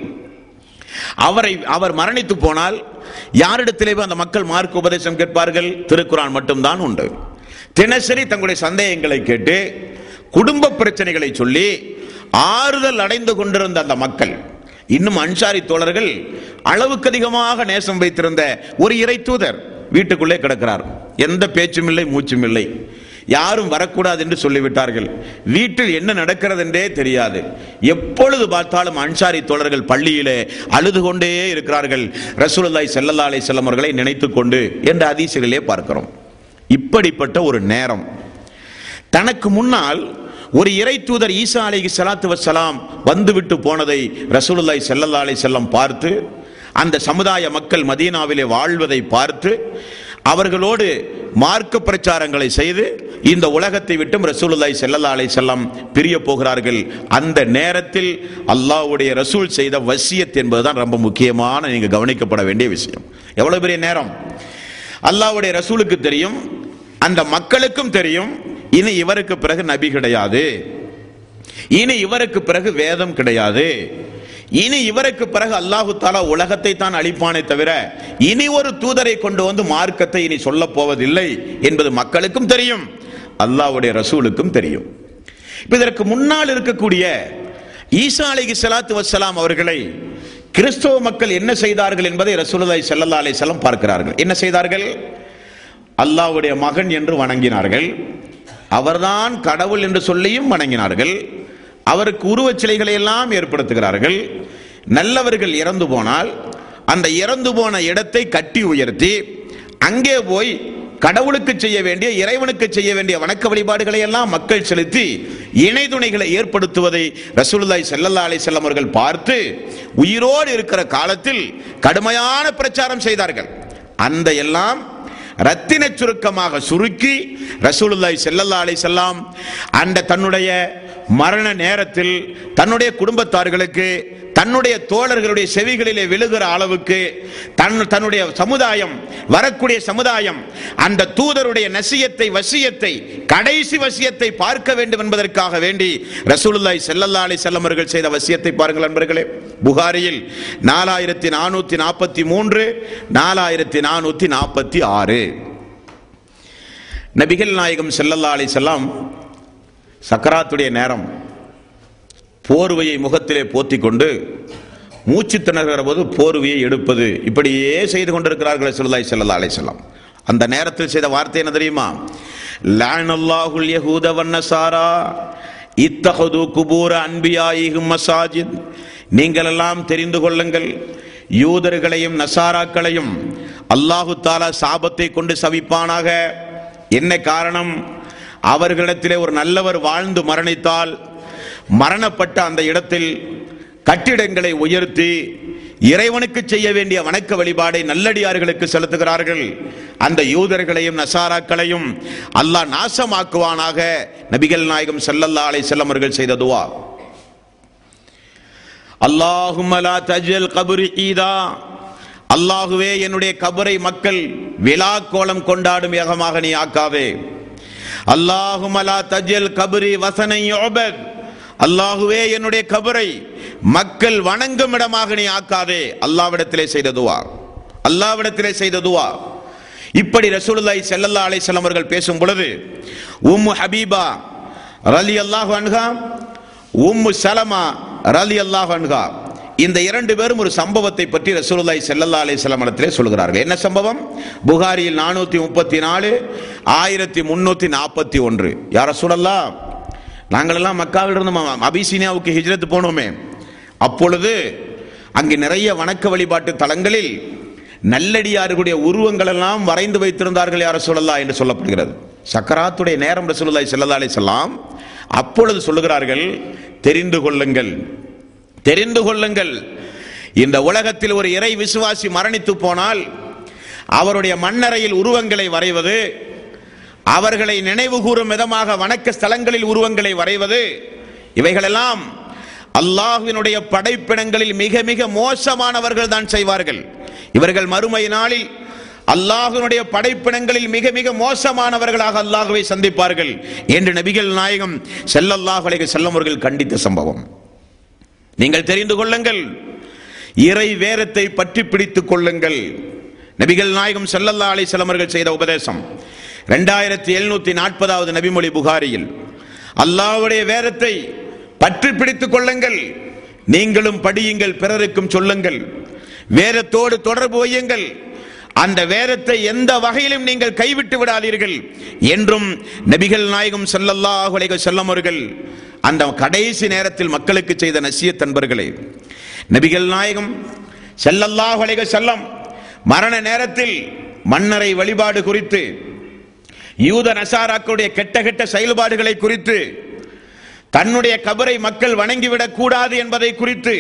அவரை, அவர் மரணித்து போனால் யாரிடத்திலே அந்த மக்கள் மார்க்க உபதேசம் கேட்பார்கள்? திருக்குரான் மட்டும்தான் உண்டு. தினசரி தங்களுடைய சந்தேகங்களை கேட்டு குடும்ப பிரச்சனைகளை சொல்லி ஆறுதல் அடைந்து கொண்டிருந்த அந்த மக்கள் இன்னும் அன்சாரி தோழர்கள் அளவுக்கு அதிகமாக நேசம் வைத்திருந்த ஒரு இறை தூதர் வீட்டுக்குள்ளே கிடக்கிறார். எந்த பேச்சும் இல்லை, மூச்சும் இல்லை, யாரும் வரக்கூடாது என்று சொல்லிவிட்டார்கள். வீட்டில் என்ன நடக்கிறது என்றே தெரியாது. எப்பொழுது பார்த்தாலும் அன்சாரி தோழர்கள் பள்ளியிலே அழுது கொண்டே இருக்கிறார்கள், ரசூலுல்லாஹி ஸல்லல்லாஹு அலைஹி வஸல்லம் அவர்களை நினைத்து கொண்டு என்று ஹதீஸுகளிலே பார்க்கிறோம். இப்படிப்பட்ட ஒரு நேரம் தனக்கு முன்னால் ஒரு இறை தூதர் ஈசா அலைஹி ஸலாத்து வஸ்ஸலாம் வந்துவிட்டு போனதை ரசூலுல்லாஹி ஸல்லல்லாஹு அலைஹி வஸல்லம் பார்த்து, அந்த சமுதாய மக்கள் மதீனாவிலே வாழ்வதை பார்த்து அவர்களோடு மார்க்க பிரச்சாரங்களை செய்து இந்த உலகத்தை விட்டும் ரசூலுல்லாஹி ஸல்லல்லாஹு அலைஹி வஸல்லம் பிரிய போகிறார்கள். அந்த நேரத்தில் அல்லாஹ்வுடைய ரசூல் செய்த வசியத் என்பதுதான் ரொம்ப முக்கியமான, நீங்கள் கவனிக்கப்பட வேண்டிய விஷயம். எவ்வளவு பெரிய நேரம் அல்லாஹ்வுடைய ரசூலுக்கு தெரியும், அந்த மக்களுக்கும் தெரியும், இனி இவருக்கு பிறகு நபி கிடையாது, இனி இவருக்கு பிறகு வேதம் கிடையாது, இனி இவருக்கு பிறகு அல்லாஹு தாலா உலகத்தை தான் அழிப்பானே தவிர இனி ஒரு தூதரை கொண்டு வந்து மார்க்கத்தை இனி சொல்ல போவதில்லை என்பது மக்களுக்கும் தெரியும், அல்லாஹ்வுடைய ரசூலுக்கும் தெரியும். இதற்கு முன்னால் இருக்கக்கூடிய ஈசா அலைஹி ஸலாத்து வஸ்ஸலாம் அவர்களை கிறிஸ்தவ மக்கள் என்ன செய்தார்கள் என்பதை ரசூலுல்லாஹி ஸல்லல்லாஹு அலைஹி வஸல்லம் பார்க்கிறார்கள். என்ன செய்தார்கள்? அல்லாஹ்வுடைய மகன் என்று வணங்கினார்கள், அவர்தான் கடவுள் என்று சொல்லியும் வணங்கினார்கள், அவருக்கு உருவச்சிலைகளை எல்லாம் ஏற்படுத்துகிறார்கள். நல்லவர்கள் இறந்து போனால் அந்த இறந்து போன இடத்தை கட்டி உயர்த்தி அங்கே போய் கடவுளுக்கு செய்ய வேண்டிய, இறைவனுக்கு செய்ய வேண்டிய வணக்க வழிபாடுகளை எல்லாம் மக்கள் செலுத்தி இணைதுணைகளை ஏற்படுத்துவதை ரசூலுல்லாஹி ஸல்லல்லாஹு அலைஹி வஸல்லம் அவர்கள் பார்த்து உயிரோடு இருக்கிற காலத்தில் கடுமையான பிரச்சாரம் செய்தார்கள். அந்த எல்லாம் ரத்தின சுருக்கமாக சுருக்கி ரசூலுல்லாஹி ஸல்லல்லாஹு அலைஹி வஸல்லம் அந்த தன்னுடைய மரண நேரத்தில் தன்னுடைய குடும்பத்தார்களுக்கு, தன்னுடைய தோழர்களுடைய செவிகளிலே விழுகிற அளவுக்கு தன் தன்னுடைய சமுதாயம், வரக்கூடிய சமுதாயம் அந்த தூதருடைய நசியத்தை, வசியத்தை, கடைசி வசியத்தை பார்க்க வேண்டும் என்பதற்காக வேண்டி ரசூலுல்லாஹி ஸல்லல்லாஹு அலைஹி வஸல்லம் அவர்கள் செய்த வசியத்தை பாருங்கள் நண்பர்களே. புகாரியில் நாலாயிரத்தி நானூற்றி நாற்பத்தி மூன்று, நாலாயிரத்தி நானூற்றி நாற்பத்தி ஆறு. நபிகள் நாயகம் ஸல்லல்லாஹு அலைஹி வஸல்லம் சக்கராத்துடைய நேரம் போர்வையை முகத்திலே போத்தி கொண்டு மூச்சு திணறுகிற போது போர்வையை எடுப்பது, இப்படியே செய்து கொண்டிருக்கிறார்கள் ரசூலுல்லாஹி ஸல்லல்லாஹு அலைஹி வஸல்லம். அந்த நேரத்தில் செய்த வார்த்தை என்ன தெரியுமா? லஅனல்லாஹுல் யஹூத வன்னஸாரா இத்தஹது குபூர அன்பியாயிஹிம் மசாஜித். நீங்கள் எல்லாம் தெரிந்து கொள்ளுங்கள், யூதர்களையும் நசாராக்களையும் அல்லாஹு தாலா சாபத்தை கொண்டு சபிப்பானாக. என்ன காரணம்? அவர்களிடத்திலே ஒரு நல்லவர் வாழ்ந்து மரணித்தால் மரணப்பட்ட அந்த இடத்தில் கட்டிடங்களை உயர்த்தி இறைவனுக்கு செய்ய வேண்டிய வணக்க வழிபாடை நல்லடியார்களுக்கு செலுத்துகிறார்கள். அந்த யூதர்களையும் நசாராக்களையும் அல்லாஹ் நாசமாக்குவானாக. நபிகள் நாயகம் ஸல்லல்லாஹு அலைஹி வஸல்லம் அவர்கள் செய்த துஆ, அல்லாஹும்ம லா தஜல் கபுரி ஈதா. அல்லாஹுவே, என்னுடைய கபரை மக்கள் விழா கோலம் கொண்டாடும் ஏகமாக நீ ஆக்காவே. அல்லாஹும்ம லா தஜல் கபுரி வஸனை யுபத். அல்லாஹுவே, என்னுடைய கபரை மக்கள் வணங்கும் இடமாக நீ ஆக்காதே. அல்லாஹ்விடத்திலே செய்த துஆ, அல்லாஹ்விடத்திலே செய்த துஆ. இப்படி ரசூலுல்லாஹி ஸல்லல்லாஹு அலைஹி வஸல்லம் அவர்கள் பேசும் பொழுது உம்மு ஹபீபா ரலியல்லாஹு அன்ஹா, உம்மு சலமா ரலியல்லாஹு அன்ஹா இந்த இரண்டு பேரும் ஒரு சம்பவத்தை பற்றி ரசூலுல்லாஹி ஸல்லல்லாஹு அலைஹி வஸல்லம் இடத்திலே சொல்கிறார்கள். என்ன சம்பவம்? புகாரியில் நானூற்றி முப்பத்தி நாலு, ஆயிரத்தி முன்னூற்றி நாற்பத்தி ஒன்று. யா ரசூலல்லாஹ், நாங்களெல்லாம் மக்காவில் இருந்து அபிசீனியாவுக்கு ஹிஜ்ரத் போனோமே, அப்பொழுது அங்கே நிறைய வணக்க வழிபாட்டு தலங்களில் நல்லடியார்களுடைய உருவங்கள் எல்லாம் வரைந்து வைத்திருந்தார்கள் யா ரசூலல்லாஹ் என்று சொல்லப்படுகிறது. சக்கராத்துடைய நேரம் ரசூலுல்லாஹி ஸல்லல்லாஹு அலைஹி வஸல்லம் அப்பொழுது சொல்லுகிறார்கள், தெரிந்து கொள்ளுங்கள், தெரிந்து கொள்ளுங்கள், இந்த உலகத்தில் ஒரு இறை விசுவாசி மரணித்து போனால் அவருடைய மண்ணறையில் உருவங்களை வரைவது, அவர்களை நினைவு கூறும் விதமாக வணக்க ஸ்தலங்களில் உருவங்களை வரைவது, இவைகளெல்லாம் அல்லாஹ்வினுடைய படைப்பிடங்களில் மிக மிக மோசமானவர்கள் தான் செய்வார்கள். இவர்கள் மறுமை நாளில் அல்லாஹ்வினுடைய படைப்பிடங்களில் மிக மிக மோசமானவர்களாக அல்லாஹ்வை சந்திப்பார்கள் என்று நபிகள் நாயகம் ஸல்லல்லாஹு அலைஹி வஸல்லம் அவர்கள் கண்டித்த சம்பவம். நீங்கள் தெரிந்து கொள்ளுங்கள், இறை வேரத்தை பற்றி பிடித்துக் கொள்ளுங்கள். நபிகள் நாயகம் ஸல்லல்லாஹு அலைஹி வஸல்லம் அவர்கள் செய்த உபதேசம் இரண்டாயிரத்தி எழுநூத்தி நாற்பதாவது நபிமொழி புகாரியில். அல்லாஹ்வுடைய வேரத்தை பற்றி பிடித்துக் கொள்ளுங்கள், நீங்களும் படியுங்கள், பிறருக்கும் சொல்லுங்கள், வேதத்தோடு தொடர்பு வையுங்கள். அந்த வேதத்தை எந்த வகையிலும் நீங்கள் கைவிட்டு விடாதீர்கள் என்றும் நபிகள் நாயகம் ஸல்லல்லாஹு அலைஹி வஸல்லம் அவர்கள் அந்த கடைசி நேரத்தில் மக்களுக்கு செய்த நசீஹத். அன்பர்களே, நபிகள் நாயகம் ஸல்லல்லாஹு அலைஹி வஸல்லம் மரண நேரத்தில் மன்னரை வழிபாடு குறித்து, யூத நசாராக்களுடைய கெட்ட கெட்ட செயல்பாடுகளை குறித்து, தன்னுடைய கபரை மக்கள் வணங்கிவிடக் கூடாது என்பதை குறித்து,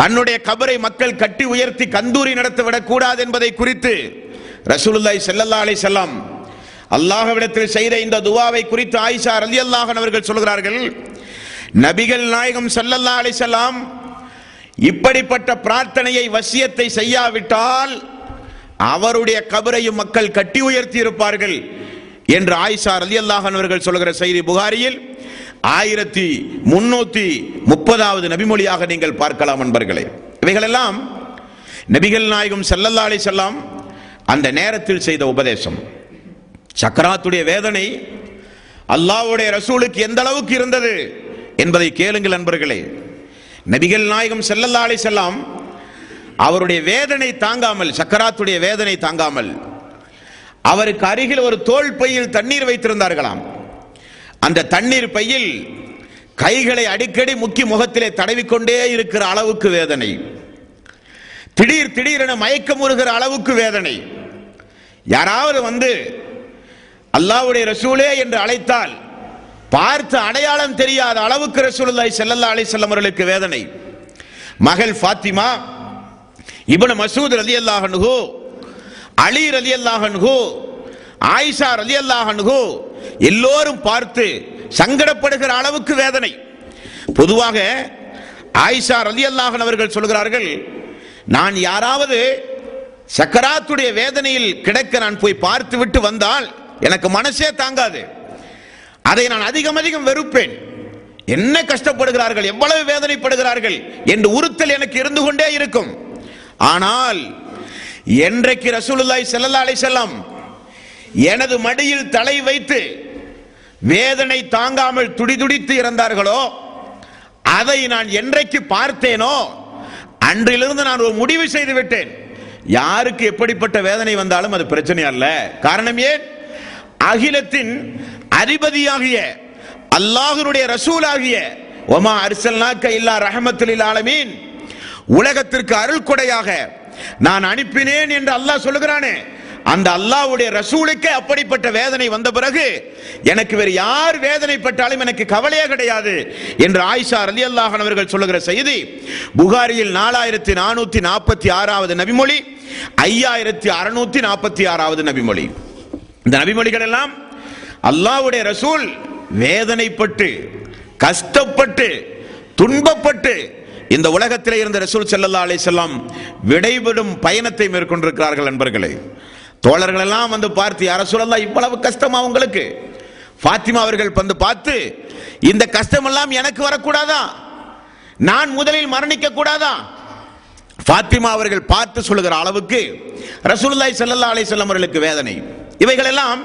தன்னுடைய கபரை மக்கள் கட்டி உயர்த்தி கந்தூரி நடத்திவிடக் கூடாது என்பதை குறித்து ரசூலுல்லாஹி ஸல்லல்லாஹு அலைஹி வஸல்லம் அல்லாஹ்விடத்தில் செய்த இந்த துஆவை குறித்து ஆயிஷா ரலியல்லாஹு அன்ஹா அவர்கள் சொல்கிறார்கள், நபிகள் நாயகம் ஸல்லல்லாஹு அலைஹி வஸல்லம் இப்படிப்பட்ட பிரார்த்தனையை வசியத்தை செய்யாவிட்டால் அவருடைய கபரையும் மக்கள் கட்டி உயர்த்தி இருப்பார்கள் என்று ஆயிஷா ரலியல்லாஹு அன்ஹா அவர்கள் சொல்கிற செய்தி புகாரியில் ஆயிரத்தி முன்னூத்தி முப்பதாவது நபிமொழியாக நீங்கள் பார்க்கலாம். அன்பர்களே, இவைகளெல்லாம் நபிகள் நாயகம் ஸல்லல்லாஹு அலைஹி வஸல்லம் அந்த நேரத்தில் செய்த உபதேசம். சக்கராத்துடைய வேதனை அல்லாஹ்வுடைய ரசூலுக்கு எந்த அளவுக்கு இருந்தது என்பதை கேளுங்கள். அன்பர்களே, நபிகள் நாயகம் ஸல்லல்லாஹு அலைஹி வஸல்லம் அவருடைய வேதனை தாங்காமல், சக்கராத்துடைய வேதனை தாங்காமல் அவருக்கு அருகில் ஒரு தோல் பையில் தண்ணீர் வைத்திருந்தார்களாம். அந்த தண்ணீர் பையில் கைகளை அடிக்கடி முக்கி முகத்திலே தடவிக்கொண்டே இருக்கிற அளவுக்கு வேதனை, திடீர் திடீரென மயக்கம் வருகிற அளவுக்கு வேதனை. யாராவது வந்து அல்லாஹ்வுடைய ரசூலே என்று அழைத்தால் பார்த்து அடையாளம் தெரியாத அளவுக்கு ரசூலுல்லாஹி ஸல்லல்லாஹு அலைஹி வஸல்லம் அவர்களுக்கு வேதனை. மகள் ஃபாத்திமா, இப்னு மசூத் ரலியல்லாஹு அன்ஹு, அலி ரலியல்லாஹு அன்ஹு, ஆயிஷா ரலியல்லாஹு அன்ஹு எல்லோரும் பார்த்து சங்கடப்படுகிற அளவுக்கு வேதனை. பொதுவாக ஆயிஷா ரலியல்லாஹு அன்ஹா அவர்கள் சொல்கிறார்கள், நான் யாராவது சக்கராத்துடைய வேதனையில் கிடக்க நான் போய் பார்த்து விட்டு வந்தால் எனக்கு மனசே தாங்காது, அதை நான் அதிகம் அதிகம் வெறுப்பேன். என்ன கஷ்டப்படுகிறார்கள், எவ்வளவு வேதனைப்படுகிறார்கள் என்று உறுத்தல் எனக்கு இருந்து கொண்டே இருக்கும். ஆனால் என்றைக்கு ரசூலுல்லாஹி ஸல்லல்லாஹு அலைஹி வஸல்லம் எனது மடியில் தலை வைத்து வேதனை தாங்காமல் துடிதுடித்து இறந்தார்களோ, அதை நான் என்றைக்கு பார்த்தேனோ அன்றிலிருந்து நான் ஒரு முடிவு செய்து விட்டேன், யாருக்கு எப்படிப்பட்ட வேதனை வந்தாலும் அது பிரச்சனை அல்ல. காரணம் ஏன்? அகிலத்தின் அதிபதியாகிய அல்லாஹ்வுடைய ரசூலாகிய ஒமா அர்சல்னாக இல்லா ரஹமத்துல் ஆலமீன், உலகத்திற்கு அருள் கொடையாக நான் அனுப்பினேன் என்று அல்லாஹ் சொல்லுகிறானே, அந்த அல்லாஹ்வுடைய ரசூலுக்கு அப்படிப்பட்ட வேதனை வந்த பிறகு எனக்கு வேறு யார் வேதனைப்பட்டாலும் எனக்கு கவலையே கிடையாது என்று ஆயிஷா ரலியல்லாஹு அன்ஹா அவர்கள் சொல்லுகிற செய்தி புகாரியில் நாலாயிரத்தி நானூத்தி நாற்பத்தி ஆறாவது நபிமொழி, ஐயாயிரத்தி அறுநூத்தி நாற்பத்தி ஆறாவது நபிமொழி. இந்த நபிமொழிகள் எல்லாம் அல்லாஹ்வுடைய ரசூல் வேதனைப்பட்டு கஷ்டப்பட்டு துன்பப்பட்டு இந்த உலகத்திலே இருந்த ரசூல் ஸல்லல்லாஹு அலைஹி வஸல்லம் விடைபெறும் பயணத்தை மேற்கொண்டிருக்கிறார்கள். நண்பர்களே, தோழர்கள் எல்லாம் வந்து பார்த்து, யா ரசூலல்லாஹ் இவ்வளவு கஷ்டமா உங்களுக்கு? ஃபாத்திமா அவர்கள் வந்து பார்த்து, இந்த கஷ்டம் எல்லாம் எனக்கு வரக்கூடாதா, நான் முதலில் மரணிக்க கூடாதா? ஃபாத்திமா அவர்கள் பார்த்து சொல்லுகிற அளவுக்கு ரசூலுல்லாஹி ஸல்லல்லாஹு அலைஹி வஸல்லம் அவர்களுக்கு வேதனை. இவைகள் எல்லாம்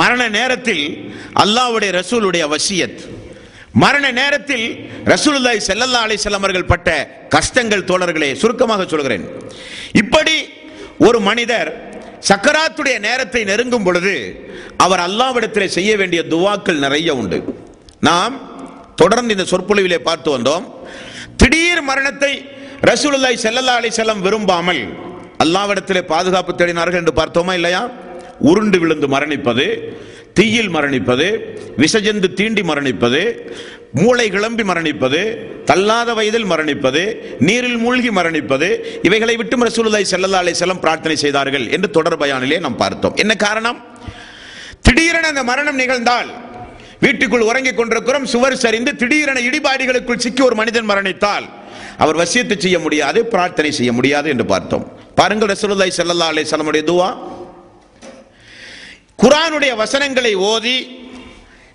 மரண நேரத்தில் அல்லாஹ்வுடைய ரசூலுடைய வசியத், மரண நேரத்தில் ரசூலுல்லாஹி ஸல்லல்லாஹு அலைஹி வஸல்லம் அவர்கள் பட்ட கஷ்டங்கள். தோழர்களே, சுருக்கமாக சொல்கிறேன், இப்படி ஒரு மனிதர் சக்கராத்துடைய நேரத்தை நெருங்கும் பொழுது அவர் அல்லாஹ்விடத்திலே செய்ய வேண்டிய துஆக்கள் நிறைய உண்டு. நாம் தொடர்ந்து இந்த சொற்பொழிவிலே பார்த்து வந்தோம். திடீர் மரணத்தை ரசூலுல்லாஹி ஸல்லல்லாஹு அலைஹி வஸல்லம் விரும்பாமல் அல்லாஹ்விடத்திலே பாதுகாப்பு தேடினார்கள் என்று பார்த்தோமா இல்லையா? உருண்டு விழுந்து மரணிப்பது, தீயில் மரணிப்பது, விஷஜந்து தீண்டி மரணிப்பது, மூளை கிளம்பி மரணிப்பது, தள்ளாத வயதில் மரணிப்பது, நீரில் மூழ்கி மரணிப்பது, இவைகளை விட்டு ரசூலுல்லாஹி ஸல்லல்லாஹு அலைஹி வஸல்லம் பிரார்த்தனை செய்தார்கள் என்று தொடர் பயானிலே நாம் பார்த்தோம். என்ன காரணம்? திடீரென அந்த மரணம் நிகழ்ந்தால், வீட்டுக்குள் உறங்கிக் கொண்டிருக்கிறோம், சுவர் சரிந்து திடீரென இடிபாடிகளுக்குள் சிக்கி ஒரு மனிதன் மரணித்தால் அவர் வசியத்து செய்ய முடியாது, பிரார்த்தனை செய்ய முடியாது என்று பார்த்தோம். பாருங்கள் ரசூலுல்லாஹி ஸல்லல்லாஹு அலைஹி வஸல்லம் உடைய துஆ. குர்ஆனுடைய வசனங்களை ஓதி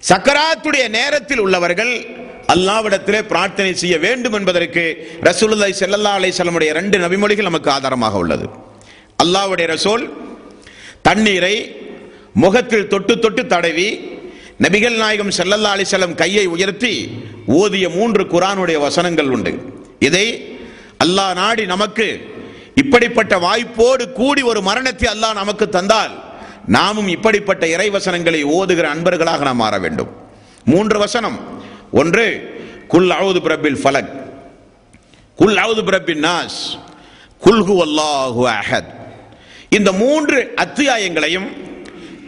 சக்கராத்துடைய நேரத்தில் உள்ளவர்கள் அல்லாஹ்விடத்திலே பிரார்த்தனை செய்ய வேண்டும் என்பதற்கு ரசூலுல்லாஹி ஸல்லல்லாஹு அலைஹி வஸல்லம் உடைய ரெண்டு நபிமொழிகள் நமக்கு ஆதாரமாக உள்ளது. அல்லாஹ்வுடைய ரசூல் தண்ணீரை முகத்தில் தொட்டு தொட்டு தடவி நபிகள் நாயகம் ஸல்லல்லாஹு அலைஹி வஸல்லம் கையை உயர்த்தி ஓதிய மூன்று குர்ஆனுடைய வசனங்கள் உண்டு. இதை அல்லாஹ் நாடி நமக்கு இப்படிப்பட்ட வாய்ப்போடு கூடி ஒரு மரணத்தை அல்லாஹ் நமக்கு தந்தால் நாமும் இப்படிப்பட்ட இறைவசனங்களை ஓதுகிற அன்பர்களாக நாம் மாற வேண்டும். மூன்று வசனம். ஒன்று, குல் அவுது பிரபில் ஃபலக், குல் அவுது பிரபின் நாஸ், குல் ஹுவல்லாஹு அஹத். இந்த மூன்று அத்தியாயங்களையும்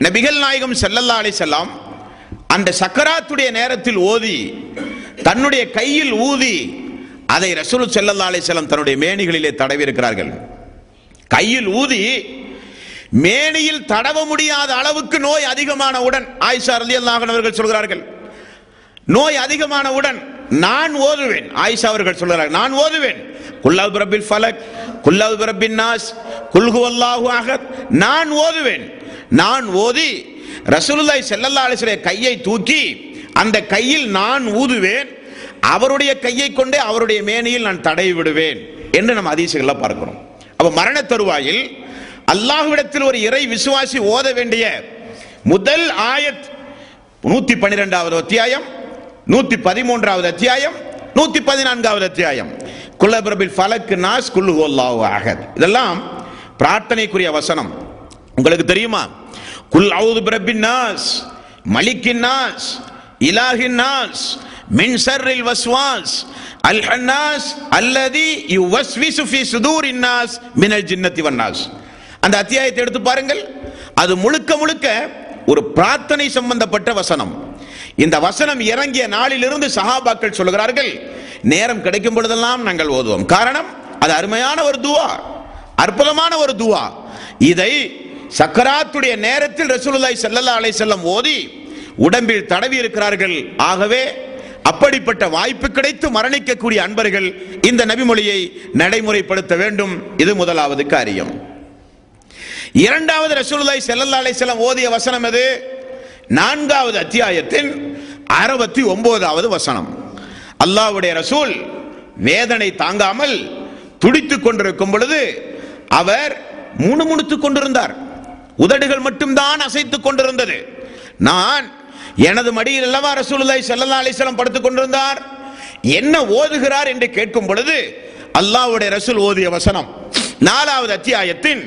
நபிகள் நாயகம் ஸல்லல்லாஹு அலைஹி வஸல்லம் அந்த சக்கராத்துடைய நேரத்தில் ஓதி தன்னுடைய கையில் ஊதி அதை ரசூலுல்லாஹி ஸல்லல்லாஹு அலைஹி வஸல்லம் தன்னுடைய மேனிகளிலே தடவி இருக்கிறார்கள். கையில் ஊதி மேனியில் தடவ முடியாத அளவுக்கு நோய் அதிகமானவுடன், ஆயிஷா ரலியல்லாஹு அன்ஹா அவர்கள் சொல்கிறார்கள், நோய் அதிகமானவுடன் நான் ஓதுவேன். ஆயிஷா அவர்கள் சொல்கிறார்கள், நான் ஓதுவேன் குல்லஹு ரப்பில் ஃபலக், குல்லஹு ரப்பின் நாஸ், குல் ஹுவல்லாஹு அஹத். நான் ஓதுவேன். நான் ஓதி ரசூலுல்லாஹி ஸல்லல்லாஹு அலைஹி வஸல்லம் கையை தூக்கி அந்த கையில் நான் ஊதுவேன், அவருடைய கையை கொண்டே அவருடைய மேனியில் நான் தடவி விடுவேன் என்று நம்ம ஹதீஸ்களை பார்க்கிறோம். அப்ப மரண தருவாயில் அல்லாஹ்விடத்தில் ஒரு இறை விசுவாசி ஓத வேண்டிய முதல் ஆயத் நூத்தி பனிரெண்டாவது அத்தியாயம், நூத்தி பதிமூன்றாவது அத்தியாயம், நூத்தி பதினான்காவது அத்தியாயம். குல்லபிரபில் ஃபலக், நாஸ், குல் ஹுவல்லாஹு அஹத். இதெல்லாம் பிரார்த்தனைக்குரிய வசனம். உங்களுக்கு தெரியுமா, குல் அவுது பிரபின் நாஸ், மலிக்கின் நாஸ், இலாஹின் நாஸ், மின் ஷர்ரில் வஸ்வாஸ் அல் ஹன்னாஸ் அல்லதி யுவஸ்விசு ஃபீ சுதூரின் நாஸ் மினல் ஜின்னத்தி வன் நாஸ். அந்த அத்தியாயத்தை எடுத்து பாருங்கள். அது முழுக்க முழுக்க ஒரு பிரார்த்தனை சம்பந்தப்பட்ட வசனம். இந்த வசனம் இறங்கிய நாளிலிருந்து சஹாபாக்கள் சொல்கிறார்கள், நேரம் கிடைக்கும் பொழுதெல்லாம் நாங்கள் ஓதுவோம். காரணம், அது அருமையான ஒரு துஆ, அற்புதமான ஒரு துஆ. இதை சக்கராத்துடைய நேரத்தில் ரசூலுல்லாஹி ஸல்லல்லாஹு அலைஹி வஸல்லம் ஓதி உடம்பில் தடவி இருக்கிறார்கள். ஆகவே அப்படிப்பட்ட வாய்ப்பு கிடைத்து மரணிக்கக்கூடிய அன்பர்கள் இந்த நபிமொழியை நடைமுறைப்படுத்த வேண்டும். இது முதலாவது காரியம். இரண்டாவது, ரசூலுல்லாஹி ஸல்லல்லாஹு அலைஹி வஸல்லம் ஓதிய வசனம் எது? நான்காவது அத்தியாயத்தின் அறுபத்தி ஒன்பதாவது வசனம். அல்லாஹ்வுடைய ரசூல் வேதனை தாங்காமல் துடித்துக் கொண்டிருக்கும் பொழுது அவர் முணுமுணுத்துக் கொண்டிருந்தார். உதடுகள் மட்டும்தான் அசைத்துக் கொண்டிருந்தது. நான் எனது மடியில் அல்லவா ரசூலுல்லாஹி ஸல்லல்லாஹு அலைஹி வஸல்லம் படுத்துக் கொண்டிருந்தார். என்ன ஓதுகிறார் என்று கேட்கும் பொழுது அல்லாஹ்வுடைய ரசூல் ஓதிய வசனம் நாலாவது அத்தியாயத்தின்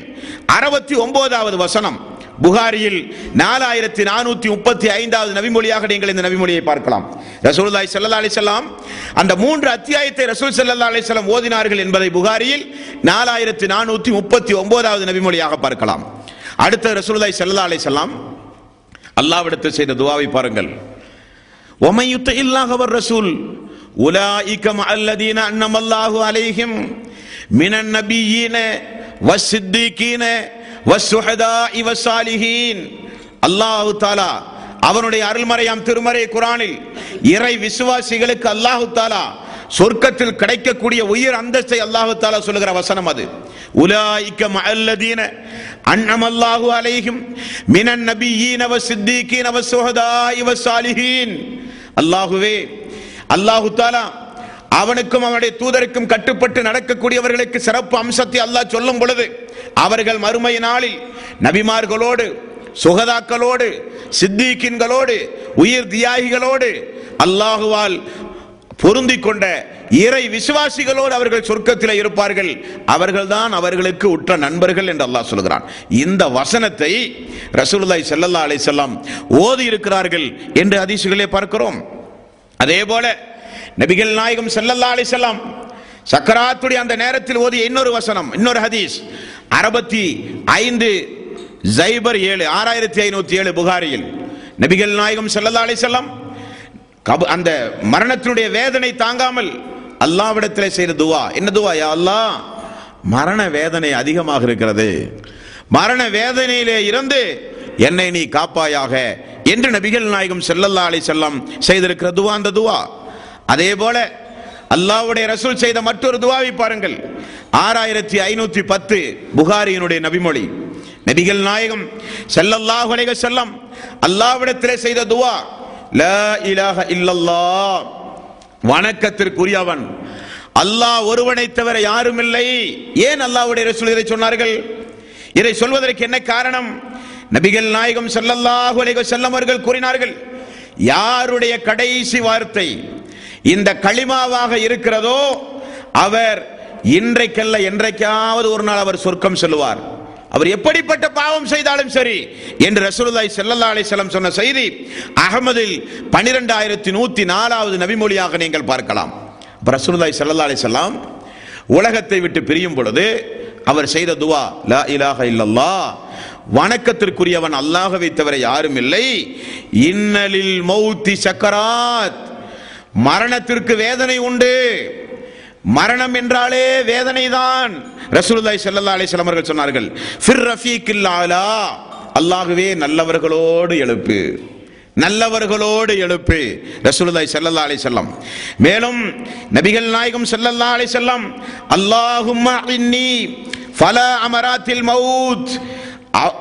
அறுபத்தி ஒன்பதாவது வசனம். புகாரியில் நாலாயிரத்தி நானூத்தி முப்பத்தி ஐந்தாவது நபிமொழியாக நீங்கள் இந்த நபிமொழியை பார்க்கலாம். ரசூலுல்லாஹி ஸல்லல்லாஹு அலைஹி வஸல்லம் அந்த மூன்று அத்தியாயத்தை ரசூல் ஸல்லல்லாஹு அலைஹி வஸல்லம் ஓதினார்கள் என்பதை புகாரியில் நாலாயிரத்தி நானூத்தி முப்பத்தி ஒன்பதாவது நபிமொழியாக பார்க்கலாம். அடுத்த ரசூலுல்லாஹி ஸல்லல்லாஹு அலைஹி வஸல்லம் அல்லாஹ்விடத்தில் செய்த துஆவை பாருங்கள். ஒமன் யுத்தில்லாஹ் வ ரசூல் உலாயிக மல்லதீன அன்னல்லாஹு அலைஹிம் மினன் நபியீன வஸ்ஸித்தீகீன வஸ்ஸுஹதாஇ வஸ்ஸாலிஹீன். அல்லாஹு தஆலா அவனுடைய அருள்மறையாம் திருமறை குர்ஆனில் இறை விசுவாசிகளுக்கு அல்லாஹு தஆலா சொர்க்கத்தில் கிடைக்கக்கூடிய உயர் அந்தஸ்தை அல்லாஹு தஆலா சொல்லுகிற வசனம் அது. உலாயிக மல்லதீன அன்னல்லாஹு அலைஹிம் மினன் நபியீன வஸ்ஸித்தீகீன வஸ்ஸுஹதாஇ வஸ்ஸாலிஹீன். அல்லாஹ்வே, அல்லாஹு தஆலா அவனுக்கும் அவனுடைய தூதருக்கும் கட்டுப்பட்டு நடக்கக்கூடியவர்களுக்கு சிறப்பு அம்சத்தை அல்லாஹ் சொல்லும் பொழுது அவர்கள் மறுமை நாளில் நபிமார்களோடு, சுகதாக்களோடு, சித்திகீன்களோடு, உயிர் தியாகிகளோடு, அல்லாஹுவால் பொருந்திக் கொண்ட இறை விசுவாசிகளோடு அவர்கள் சொர்க்கத்தில் இருப்பார்கள். அவர்கள்தான் அவர்களுக்கு உற்ற நண்பர்கள் என்று அல்லாஹ் சொல்கிறான். இந்த வசனத்தை ரசூலுல்லாஹி ஸல்லல்லாஹு அலைஹி வஸல்லம் ஓதி இருக்கிறார்கள் என்று ஹதீஸ்களே பார்க்கிறோம். அதே போல நபிகள் நாயகம் ஸல்லல்லாஹு அலைஹி வஸல்லம் சக்கராத்துடைய அந்த நேரத்தில் ஓதிய இன்னொரு வசனம், இன்னொரு ஹதீஸ், அறுபத்தி ஐந்து ஜைபர் ஏழு, ஆறாயிரத்தி ஐநூத்தி ஏழு புகாரியில். நபிகள் நாயகம் ஸல்லல்லாஹு அலைஹி வஸல்லம் அந்த மரணத்தினுடைய வேதனை தாங்காமல் அல்லாஹ்விடத்தில் செய்த துஆ என்ன துஆ? யா அல்லாஹ், மரண வேதனை அதிகமாக இருக்கிறது, மரண வேதனையிலே இருந்து என்னை நீ காப்பாயாக என்று நபிகள் நாயகம் ஸல்லல்லாஹு அலைஹி வஸல்லம் செய்திருக்கிற துஆ அந்த துஆ. அதே போல அல்லாஹ்வுடைய ரசூல் செய்த மற்றொரு துஆவை பாருங்கள். ஆறாயிரத்தி ஐநூத்தி பத்து புகாரியினுடைய நபிமொழி. நபிகள் நாயகம் ஸல்லல்லாஹு அலைஹி வஸல்லம் அல்லாஹ்விடத்திலே செய்த துஆ லா இலாஹ இல்லல்லாஹ், வணக்கத்திற்குரியவன் அல்லாஹ் ஒருவனை தவிர யாரும் இல்லை. ஏன் அல்லாஹ்வுடைய ரசூல் இதை சொன்னார்கள்? இதை சொல்வதற்கு என்ன காரணம்? நபிகள் நாயகம் ஸல்லல்லாஹு அலைஹி வஸல்லம் அவர்கள் கூறினார்கள், யாருடைய கடைசி வார்த்தை இந்த களிமாவாக இருக்கிறதோ அவர் இன்றைக்கல்ல என்றைக்காவது ஒரு நாள் அவர் சொர்க்கம் செல்வார். அவர் எப்படிப்பட்ட பாவம் செய்தாலும் சரி என்று ரசூலுல்லாஹி ஸல்லல்லாஹு அலைஹி வஸல்லம் சொன்ன செய்தி அஹ்மதில் பன்னிரண்டாயிரத்தி நூத்தி நாலாவது நபிமொழியாக நீங்கள் பார்க்கலாம். ரசூலுல்லாஹி ஸல்லல்லாஹு அலைஹி வஸல்லம் உலகத்தை விட்டு பிரியும் பொழுது அவர் செய்த துவா, லா இலாஹ இல்லல்லாஹ், வணக்கத்திற்குரியவன் அல்லாஹ்வை தவிர யாரும் இல்லை. இன்னலில் மௌத்தி சக்கராத், மரணத்திற்கு வேதனை உண்டு. மரணம் என்றாலே வேதனை தான். ரசூலுல்லாஹி ஸல்லல்லாஹு அலைஹி வஸல்லம் அவர்கள் சொன்னார்கள், ஃபிர் ரஃபீக்கில் ஆலா, அல்லாஹ்வே நல்லவர்களோடு எழுப்பு, நல்லவர்களோடு எழுப்பு. ரசூலுல்லாஹி ஸல்லல்லாஹு அலைஹி வஸல்லம் மேலும் நபிகள் நாயகம் ஸல்லல்லாஹு அலைஹி வஸல்லம் அல்லாஹும்ம இன்னி ஃபலா அமராத்தில் மௌத்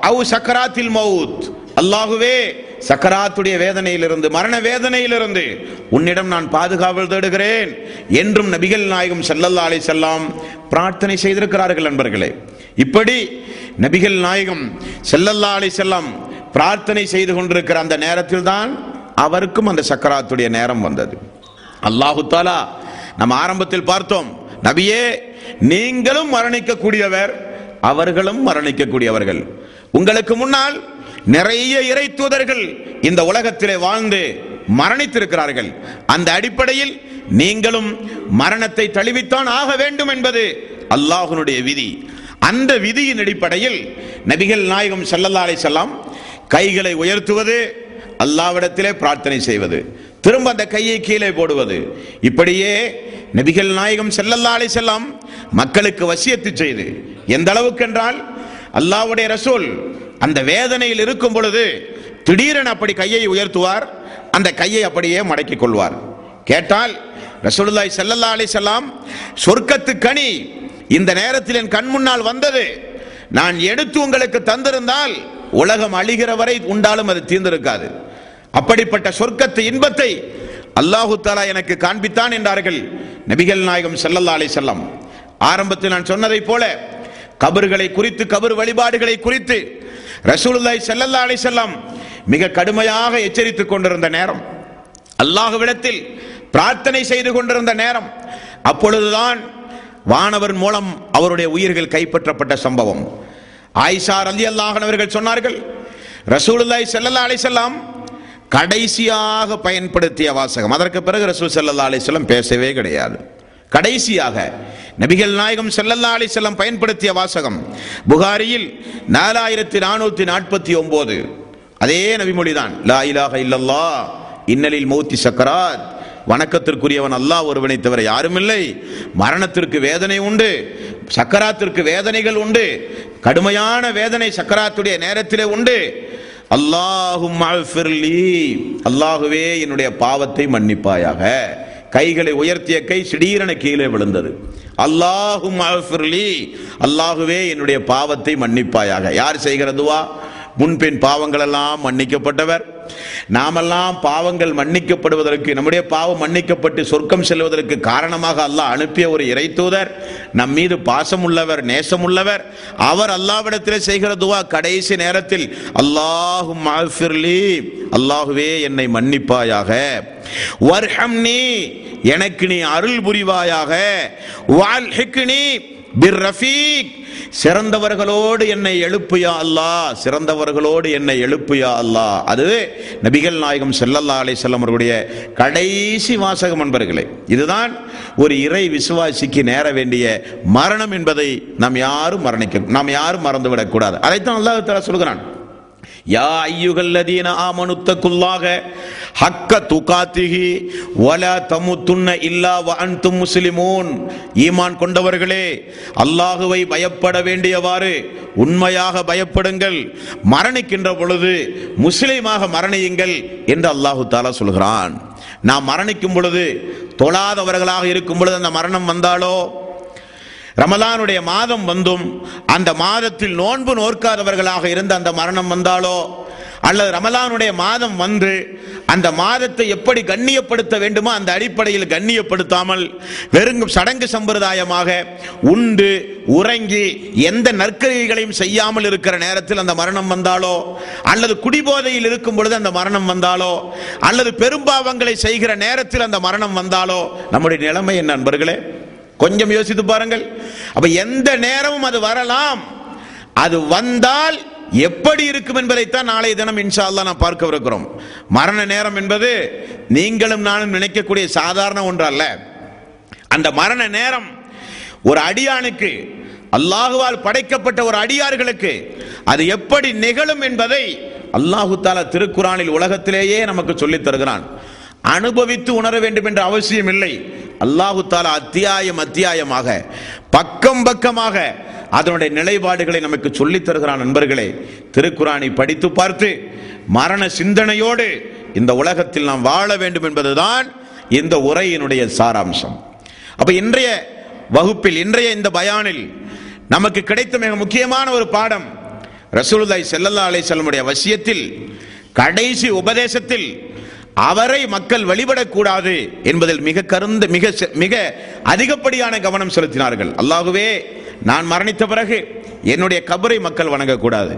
அவ் சக்கராத்தில் மௌத், அல்லாஹ்வே சக்கராத்துடைய வேதனையிலிருந்து, மரண வேதனையிலிருந்து உன்னிடம் நான் பாதுகாவல் தேடுகிறேன் என்றும் நபிகள் நாயகம் ஸல்லல்லாஹு அலைஹி வஸல்லம் பிரார்த்தனை செய்திருக்கிறார்கள். நண்பர்களே, இப்படி நபிகள் நாயகம் ஸல்லல்லாஹு அலைஹி வஸல்லம் பிரார்த்தனை செய்து கொண்டிருக்கிற அந்த நேரத்தில் தான் அவருக்கும் அந்த சக்கராத்துடைய நேரம் வந்தது. அல்லாஹு தஆலா, நம்ம ஆரம்பத்தில் பார்த்தோம், நபியே நீங்களும் மரணிக்கக்கூடியவர், அவர்களும் மரணிக்கக்கூடியவர்கள். உங்களுக்கு முன்னால் நிறைய இறை தூதர்கள் இந்த உலகத்திலே வாழ்ந்து மரணித்திருக்கிறார்கள். அந்த அடிப்படையில் நீங்களும் மரணத்தை தழுவித்தான் ஆக வேண்டும் என்பது அல்லாஹ்வுடைய விதி. அந்த விதியின் அடிப்படையில் நபிகள் நாயகம் ஸல்லல்லாஹு அலைஹி வஸல்லம் கைகளை உயர்த்துவது, அல்லாஹ்விடத்திலே பிரார்த்தனை செய்வது, திரும்ப அந்த கையை கீழே போடுவது, இப்படியே நபிகள் நாயகம் ஸல்லல்லாஹு அலைஹி வஸல்லம் மக்களுக்கு வசியத்து செய்து, எந்த அளவுக்கு என்றால் அல்லாஹ்வுடைய ரசூல் அந்த வேதனையில் இருக்கும் பொழுது திடீரென அப்படி கையை உயர்த்துவார், அந்த கையை அப்படியே மடக்கிக் கொள்வார். கேட்டால் ரசூலுல்லாஹி ஸல்லல்லாஹு அலைஹி வஸல்லம், சொர்க்கத்து கனி இந்த நேரத்தில் என் கண் முன்னால் வந்தது, நான் எடுத்து உங்களுக்கு தந்திருந்தால் உலகம் அழிகிற வரை உண்டாலும் அது தீர்ந்திருக்காது, அப்படிப்பட்ட சொர்க்கத்து இன்பத்தை அல்லாஹு தஆலா எனக்கு காண்பித்தான் என்றார்கள் நபிகள் நாயகம் ஸல்லல்லாஹு அலைஹி வஸல்லம். ஆரம்பத்தில் நான் சொன்னதை போல கபர்களை குறித்து, கபர் வழிபாடுகளை குறித்து ரசூலுல்லாஹி ஸல்லல்லாஹு அலைஹி வஸல்லம் மிக கடுமையாக எச்சரித்துக் கொண்டிருந்த நேரம், அல்லாஹ்விடத்தில் பிரார்த்தனை செய்து கொண்டிருந்த நேரம், அப்பொழுதுதான் வானவர் மூலம் அவருடைய உயிர்கள் கைப்பற்றப்பட்ட சம்பவம். ஆயிஷா ரலியல்லாஹு அன்ஹா அவர்கள் சொன்னார்கள், ரசூலுல்லாஹி ஸல்லல்லாஹு அலைஹி வஸல்லம் கடைசியாக பயன்படுத்திய வாசகம், அதற்கு பிறகு ரசூல் ஸல்லல்லாஹு அலைஹி வஸல்லம் பேசவே கிடையாது. கடைசியாக நபிகள் நாயகம் ஸல்லல்லாஹு அலைஹி வஸல்லம் பயன்படுத்திய வாசகம் புகாரியில் நாலாயிரத்து நானூற்று நாற்பத்தி ஒன்பது, அதே நபிமொழிதான், லா இலாஹ இல்லல்லாஹ் இன்னலில் மௌத்தி சக்கராத், வணக்கத்திற்குரியவன் அல்லாஹ் ஒருவனை தவிர யாரும் இல்லை, மரணத்திற்கு வேதனை உண்டு, சக்கராத்திற்கு வேதனைகள் உண்டு, கடுமையான வேதனை சக்கராத்துடைய நேரத்திலே உண்டு, அல்லாஹும்ம ஃபிர்லி, அல்லாஹுவே என்னுடைய பாவத்தை மன்னிப்பாயாக. கைகளை உயர்த்திய கை திடீரென கீழே விழுந்தது. அல்லாஹும்ம ஃபிர்லி, அல்லாஹுவே என்னுடைய பாவத்தை மன்னிப்பாயாக. யார் செய்கிற துவா? முன்பின் பாவங்கள் எல்லாம் மன்னிக்கப்பட்டவர், நாமெல்லாம் பாவங்கள் மன்னிக்கப்படுவதற்கு, நம்முடைய பாவம் மன்னிக்கப்பட்டு சொர்க்கம் செல்வதற்கு காரணமாக அல்லாஹ் அனுப்பிய ஒரு இறை தூதர், நம் மீது பாசம் உள்ளவர், நேசம் உள்ளவர், அவர் அல்லாஹ்விடத்திலே செய்கிற துவா கடைசி நேரத்தில், அல்லாஹும்ம ஃபிர்லி, அல்லாஹுவே என்னை மன்னிப்பாயாக, வர்ஹம்னி, எனக்கு நீ அருள் புரிவாயாக, வல்ஹிக்னி பிர் ரஃபீக், சிறந்தவர்களோடு என்னை எழுப்புயா அல்லாஹ், சிறந்தவர்களோடு என்னை எழுப்புயா அல்லாஹ். அது நபிகள் நாயகம் ஸல்லல்லாஹு அலைஹி வஸல்லம் அவர்களுடைய கடைசி வாசகம் என்பர்களே. இதுதான் ஒரு இறை விசுவாசிக்கு நேர வேண்டிய மரணம் என்பதை நாம் யாரும் மரணிக்க நாம் யாரும் மறந்துவிடக் கூடாது. அதைத்தான் அல்லாஹ் தஆலா சொல்கிறான், யா அய்யுஹல்லதீன ஆமனுத்தகுல்லாஹ ஹக்க துகாத்திஹி வலா தமுதுன்ன இல்லா வ அன்தும் முஸ்லிமூன், ஈமான் கொண்டவர்களே அல்லாஹ்வை பயப்பட வேண்டியவாறு உண்மையாக பயப்படுங்கள், மரணிக்கின்ற பொழுது முஸ்லிமாக மரணியுங்கள் என்று அல்லாஹு தஆலா சொல்கிறான். நாம் மரணிக்கும் பொழுது தொழாதவர்களாக இருக்கும் பொழுது அந்த மரணம் வந்தாலோ, ரமலானுடைய மாதம் வந்தும் அந்த மாதத்தில் நோன்பு நோற்காதவர்களாக இருந்து அந்த மரணம் வந்தாலோ, அல்லது ரமலானுடைய மாதம் வந்து அந்த மாதத்தை எப்படி கண்ணியப்படுத்த வேண்டுமோ அந்த அடிப்படையில் கண்ணியப்படுத்தாமல் வெறும் சடங்கு சம்பிரதாயமாக உண்டு உறங்கி எந்த நற்கரியைகளையும் செய்யாமல் இருக்கிற நேரத்தில் அந்த மரணம் வந்தாலோ, அல்லது குடிபோதையில் இருக்கும் பொழுது அந்த மரணம் வந்தாலோ, அல்லது பெரும்பாவங்களை செய்கிற நேரத்தில் அந்த மரணம் வந்தாலோ, நம்முடைய நிலைமை என்ன நண்பர்களே? கொஞ்சம் யோசித்து பாருங்கள். அப்ப எந்த நேரமும் அது வரலாம், அது வந்தால் எப்படி இருக்கும் என்பதைத்தான் நாளைய தினம் இன்ஷா அல்லாஹ் நாம் பார்க்கவிருக்கிறோம். மரண நேரம் என்பது நீங்களும் நானும் நினைக்கக்கூடிய சாதாரண ஒன்றல்ல. அந்த மரண நேரம் ஒரு அடியானுக்கு, அல்லாஹுவால் படைக்கப்பட்ட ஒரு அடியார்களுக்கு அது எப்படி நிகழும் என்பதை அல்லாஹு தாலா திருக்குரானில் உலகத்திலேயே நமக்கு சொல்லித் தருகிறான். அனுபவித்து உணர வேண்டும் என்ற அவசியம் இல்லை. அல்லாஹு தாலா அத்தியாயம் அத்தியாயமாக பக்கம் பக்கமாக அதனுடைய நிலைப்பாடுகளை நமக்கு சொல்லித் தருகிறான். நண்பர்களே, திருக்குரானை படித்து பார்த்து மரண சிந்தனையோடு இந்த உலகத்தில் நாம் வாழ வேண்டும் என்பதுதான் இந்த உரையினுடைய சாராம்சம். அப்ப இன்றைய வகுப்பில், இன்றைய இந்த பயானில் நமக்கு கிடைத்த மிக முக்கியமான ஒரு பாடம், ரசூலுல்லாஹி ஸல்லல்லாஹு அலைஹி வஸல்லம் உடைய வசியத்தில், கடைசி உபதேசத்தில் அவரை மக்கள் வழிபடக்கூடாது என்பதில் மிக கருந்த மிக மிக அதிகப்படியான கவனம் செலுத்தினார்கள். அல்லாஹ்வே, நான் மரணித்த பிறகு என்னுடைய கபரை மக்கள் வணங்கக்கூடாது,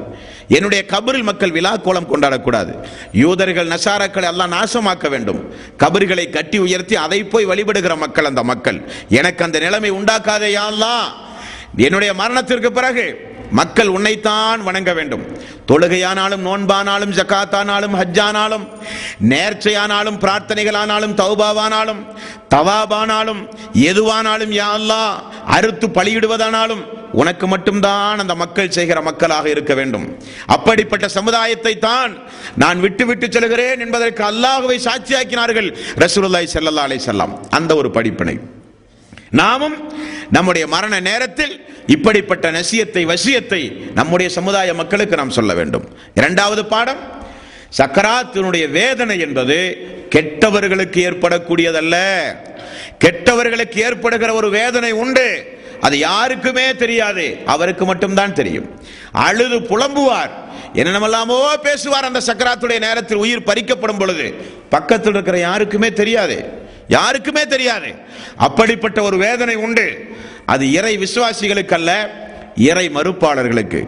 என்னுடைய கபரில் மக்கள் விழா கோலம் கொண்டாடக்கூடாது, யூதர்கள் நசாராக்களை எல்லாம் நாசமாக்க வேண்டும், கபர்களை கட்டி உயர்த்தி அதை போய் வழிபடுகிற மக்கள் அந்த மக்கள், எனக்கு அந்த நிலைமை உண்டாக்காதே யா அல்லாஹ். என்னுடைய மரணத்திற்கு பிறகு மக்கள் உன்னைத்தான் வணங்க வேண்டும். தொழுகையானாலும் நோன்பானாலும் ஜக்காத்தானாலும் ஹஜ்ஜானாலும் நேர்ச்சையானாலும் பிரார்த்தனைகளானாலும் தௌபாவானாலும் தவாபானாலும் எதுவானாலும் யா அல்லாஹ் அறுத்து பலியிடுவதானாலும் உனக்கு மட்டும்தான் அந்த மக்கள் செய்கிற மக்களாக இருக்க வேண்டும். அப்படிப்பட்ட சமுதாயத்தை தான் நான் விட்டு விட்டு செல்கிறேன் என்பதற்கு அல்லாஹ்வை சாட்சியாக்கினார்கள் ரசூலுல்லாஹி ஸல்லல்லாஹு அலைஹி வஸல்லம். அந்த ஒரு படிப்பினை நாமும் நம்முடைய மரண நேரத்தில் இப்படிப்பட்ட நசியத்தை வசியத்தை நம்முடைய சமுதாய மக்களுக்கு நாம் சொல்ல வேண்டும். இரண்டாவது பாடம், சக்கராத்தினுடைய வேதனை என்பது கெட்டவர்களுக்கு ஏற்படக்கூடியதல்ல. கெட்டவர்களுக்கு ஏற்படுகிற ஒரு வேதனை உண்டு, அது யாருக்குமே தெரியாது, அவருக்கு மட்டும்தான் தெரியும். அழுது புலம்புவார், என்னென்னமோ பேசுவார். அந்த சக்கராத்துடைய நேரத்தில் உயிர் பறிக்கப்படும் பொழுது பக்கத்தில் இருக்கிற யாருக்குமே தெரியாது, யாருக்குமே தெரியாது. அப்படிப்பட்ட ஒரு வேதனை உண்டு. அது இறை விசுவாசிகளுக்கு அல்ல, இறை மறுப்பாளர்களுக்கு,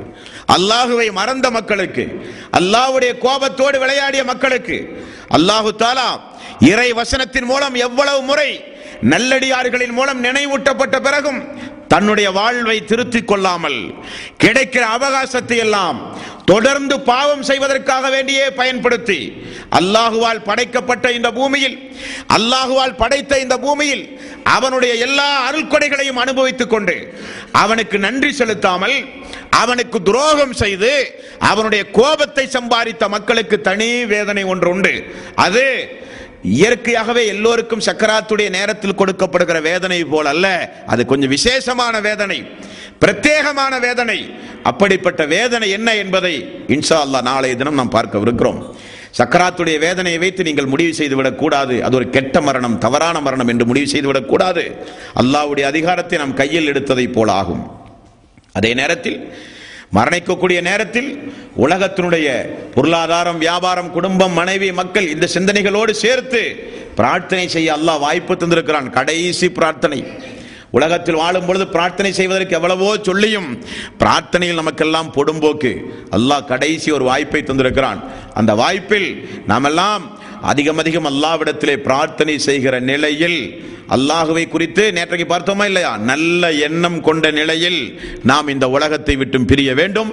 அல்லாஹுவை மறந்த மக்களுக்கு, அல்லாஹ்வுடைய கோபத்தோடு விளையாடிய மக்களுக்கு அல்லாஹு தாலா இறை வசனத்தின் மூலம் எவ்வளவு முறை நல்லடியார்களின் மூலம் நினைவூட்டப்பட்ட பிறகும் தன்னுடைய வாழ்வை திருத்திக் கொள்ளாமல் கிடைக்கிற அவகாசத்தை எல்லாம் தொடர்ந்து பாவம் செய்வதற்காக வேண்டியே பயன்படுத்தி அல்லாஹுவால் படைக்கப்பட்ட இந்த பூமியில், அல்லாஹுவால் படைத்த இந்த பூமியில் அவனுடைய எல்லா அருள்கொடைகளையும் அனுபவித்துக் கொண்டு அவனுக்கு நன்றி செலுத்தாமல் அவனுக்கு துரோகம் செய்து அவனுடைய கோபத்தை சம்பாதித்த மக்களுக்கு தனி வேதனை ஒன்று உண்டு. அது இயற்கையாகவே எல்லோருக்கும் சக்கராத்துடைய நேரத்தில் கொடுக்கப்படுகிற வேதனை போல் அல்ல, அது கொஞ்சம் விசேஷமான வேதனை, பிரத்யேகமான வேதனை. அப்படிப்பட்ட வேதனை என்ன என்பதை இன்ஷா அல்லாஹ் நாளைய தினம் நாம் பார்க்கவிருக்கிறோம். சக்கராத்துடைய வேதனையை வைத்து நீங்கள் முடிவு செய்துவிடக் கூடாது, அது ஒரு கெட்ட மரணம், தவறான மரணம் என்று முடிவு செய்துவிடக் கூடாது. அல்லாஹ்வுடைய அதிகாரத்தை நாம் கையில் எடுத்ததை போல ஆகும். அதே நேரத்தில் மரணிக்கக்கூடிய நேரத்தில் உலகத்தினுடைய பொருளாதாரம், வியாபாரம், குடும்பம், மனைவி, மக்கள் இந்த சிந்தனைகளோடு சேர்த்து பிரார்த்தனை செய்ய அல்லாஹ் வாய்ப்பு தந்திருக்கிறான். கடைசி பிரார்த்தனை. உலகத்தில் வாழும் பொழுது பிரார்த்தனை செய்வதற்கு எவ்வளவோ சொல்லியும் பிரார்த்தனையில் நமக்கெல்லாம் பொடும்போக்கு. அல்லாஹ் கடைசி ஒரு வாய்ப்பை தந்திருக்கிறான். அந்த வாய்ப்பில் நாம் எல்லாம் அதிகம் அதிகம் அல்லாஹ்விடத்திலே பிரார்த்தனை செய்கிற நிலையில், அல்லாஹுவை குறித்து நேற்றைக்கு பார்த்தோமா இல்லையா, நல்ல எண்ணம் கொண்ட நிலையில் நாம் இந்த உலகத்தை விட்டும் பிரிய வேண்டும்.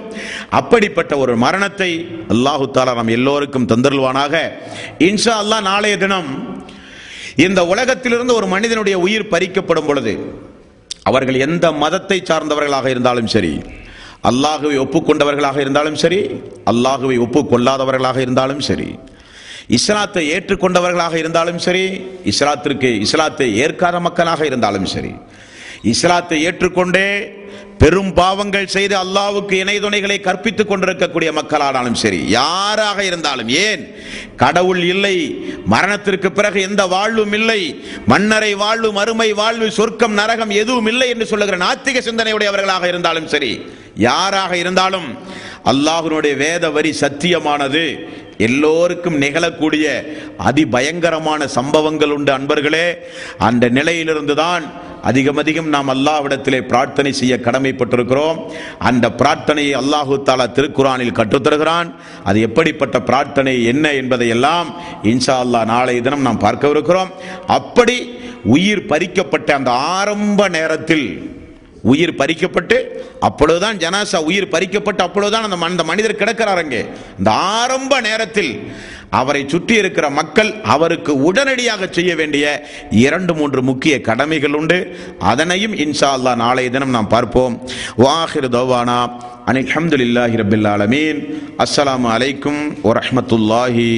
அப்படிப்பட்ட ஒரு மரணத்தை அல்லாஹு தாலா நாம் எல்லோருக்கும் தந்தருள்வானாக. இன்ஷா அல்லாஹ் நாளைய தினம் இந்த உலகத்திலிருந்து ஒரு மனிதனுடைய உயிர் பறிக்கப்படும் பொழுது, அவர்கள் எந்த மதத்தை சார்ந்தவர்களாக இருந்தாலும் சரி, அல்லாஹுவை ஒப்புக்கொண்டவர்களாக இருந்தாலும் சரி, அல்லாஹுவை ஒப்புக்கொள்ளாதவர்களாக இருந்தாலும் சரி, இஸ்லாத்தை ஏற்றுக்கொண்டவர்களாக இருந்தாலும் சரி, இஸ்லாத்திற்கு இஸ்லாத்தை ஏற்காத மக்களாக இருந்தாலும் சரி, இஸ்லாத்தை ஏற்றுக்கொண்டே பெரும் பாவங்கள் செய்து அல்லாஹ்வுக்கு இணைதுணைகளை கற்பித்துக் கொண்டிருக்கக்கூடிய மக்களானாலும் சரி, யாராக இருந்தாலும், ஏன் கடவுள் இல்லை, மரணத்திற்கு பிறகு எந்த வாழ்வும் இல்லை, மண்ணறை வாழ்வு, மறுமை வாழ்வு, சொர்க்கம், நரகம் எதுவும் இல்லை என்று சொல்லுகிற நாத்திக சிந்தனையுடையவர்களாக இருந்தாலும் சரி, யாராக இருந்தாலும் அல்லாஹ்வினுடைய வேத வரி சத்தியமானது. எல்லோருக்கும் நிகழக்கூடிய அதிபயங்கரமான சம்பவங்கள் உண்டு அன்பர்களே. அந்த நிலையிலிருந்து தான் அதிகம் அதிகம் நாம் அல்லாஹ்விடத்திலே பிரார்த்தனை செய்ய கடமைப்பட்டிருக்கிறோம். அந்த பிரார்த்தனையை அல்லாஹு தாலா திருக்குரானில் கற்றுத்தருகிறான். அது எப்படிப்பட்ட பிரார்த்தனை, என்ன என்பதையெல்லாம் இன்ஷா அல்லாஹ் நாளை தினம் நாம் பார்க்கவிருக்கிறோம். அப்படி உயிர் பறிக்கப்பட்ட அந்த ஆரம்ப நேரத்தில் உயிர் பறிக்கப்பட்டு அப்பொழுதுதான் ஜனாசா உயிர் பறிக்கப்பட்டு அப்பொழுதுதான் அந்த அந்த மனிதர் கிடக்கிறார் அங்கே. இந்த ஆரம்ப நேரத்தில் அவரை சுற்றி இருக்கிற மக்கள் அவருக்கு உடனடியாக செய்ய வேண்டிய இரண்டு மூன்று முக்கிய கடமைகள் உண்டு. அதனையும் இன்ஷா அல்லா நாளைய தினம் நாம் பார்ப்போம். வாஹிர் தவானா அனில் ஹம்துலில்லாஹி ரபில் ஆலமீன். அஸ்ஸலாமு அலைக்கும் வரஹ்மத்துல்லாஹி.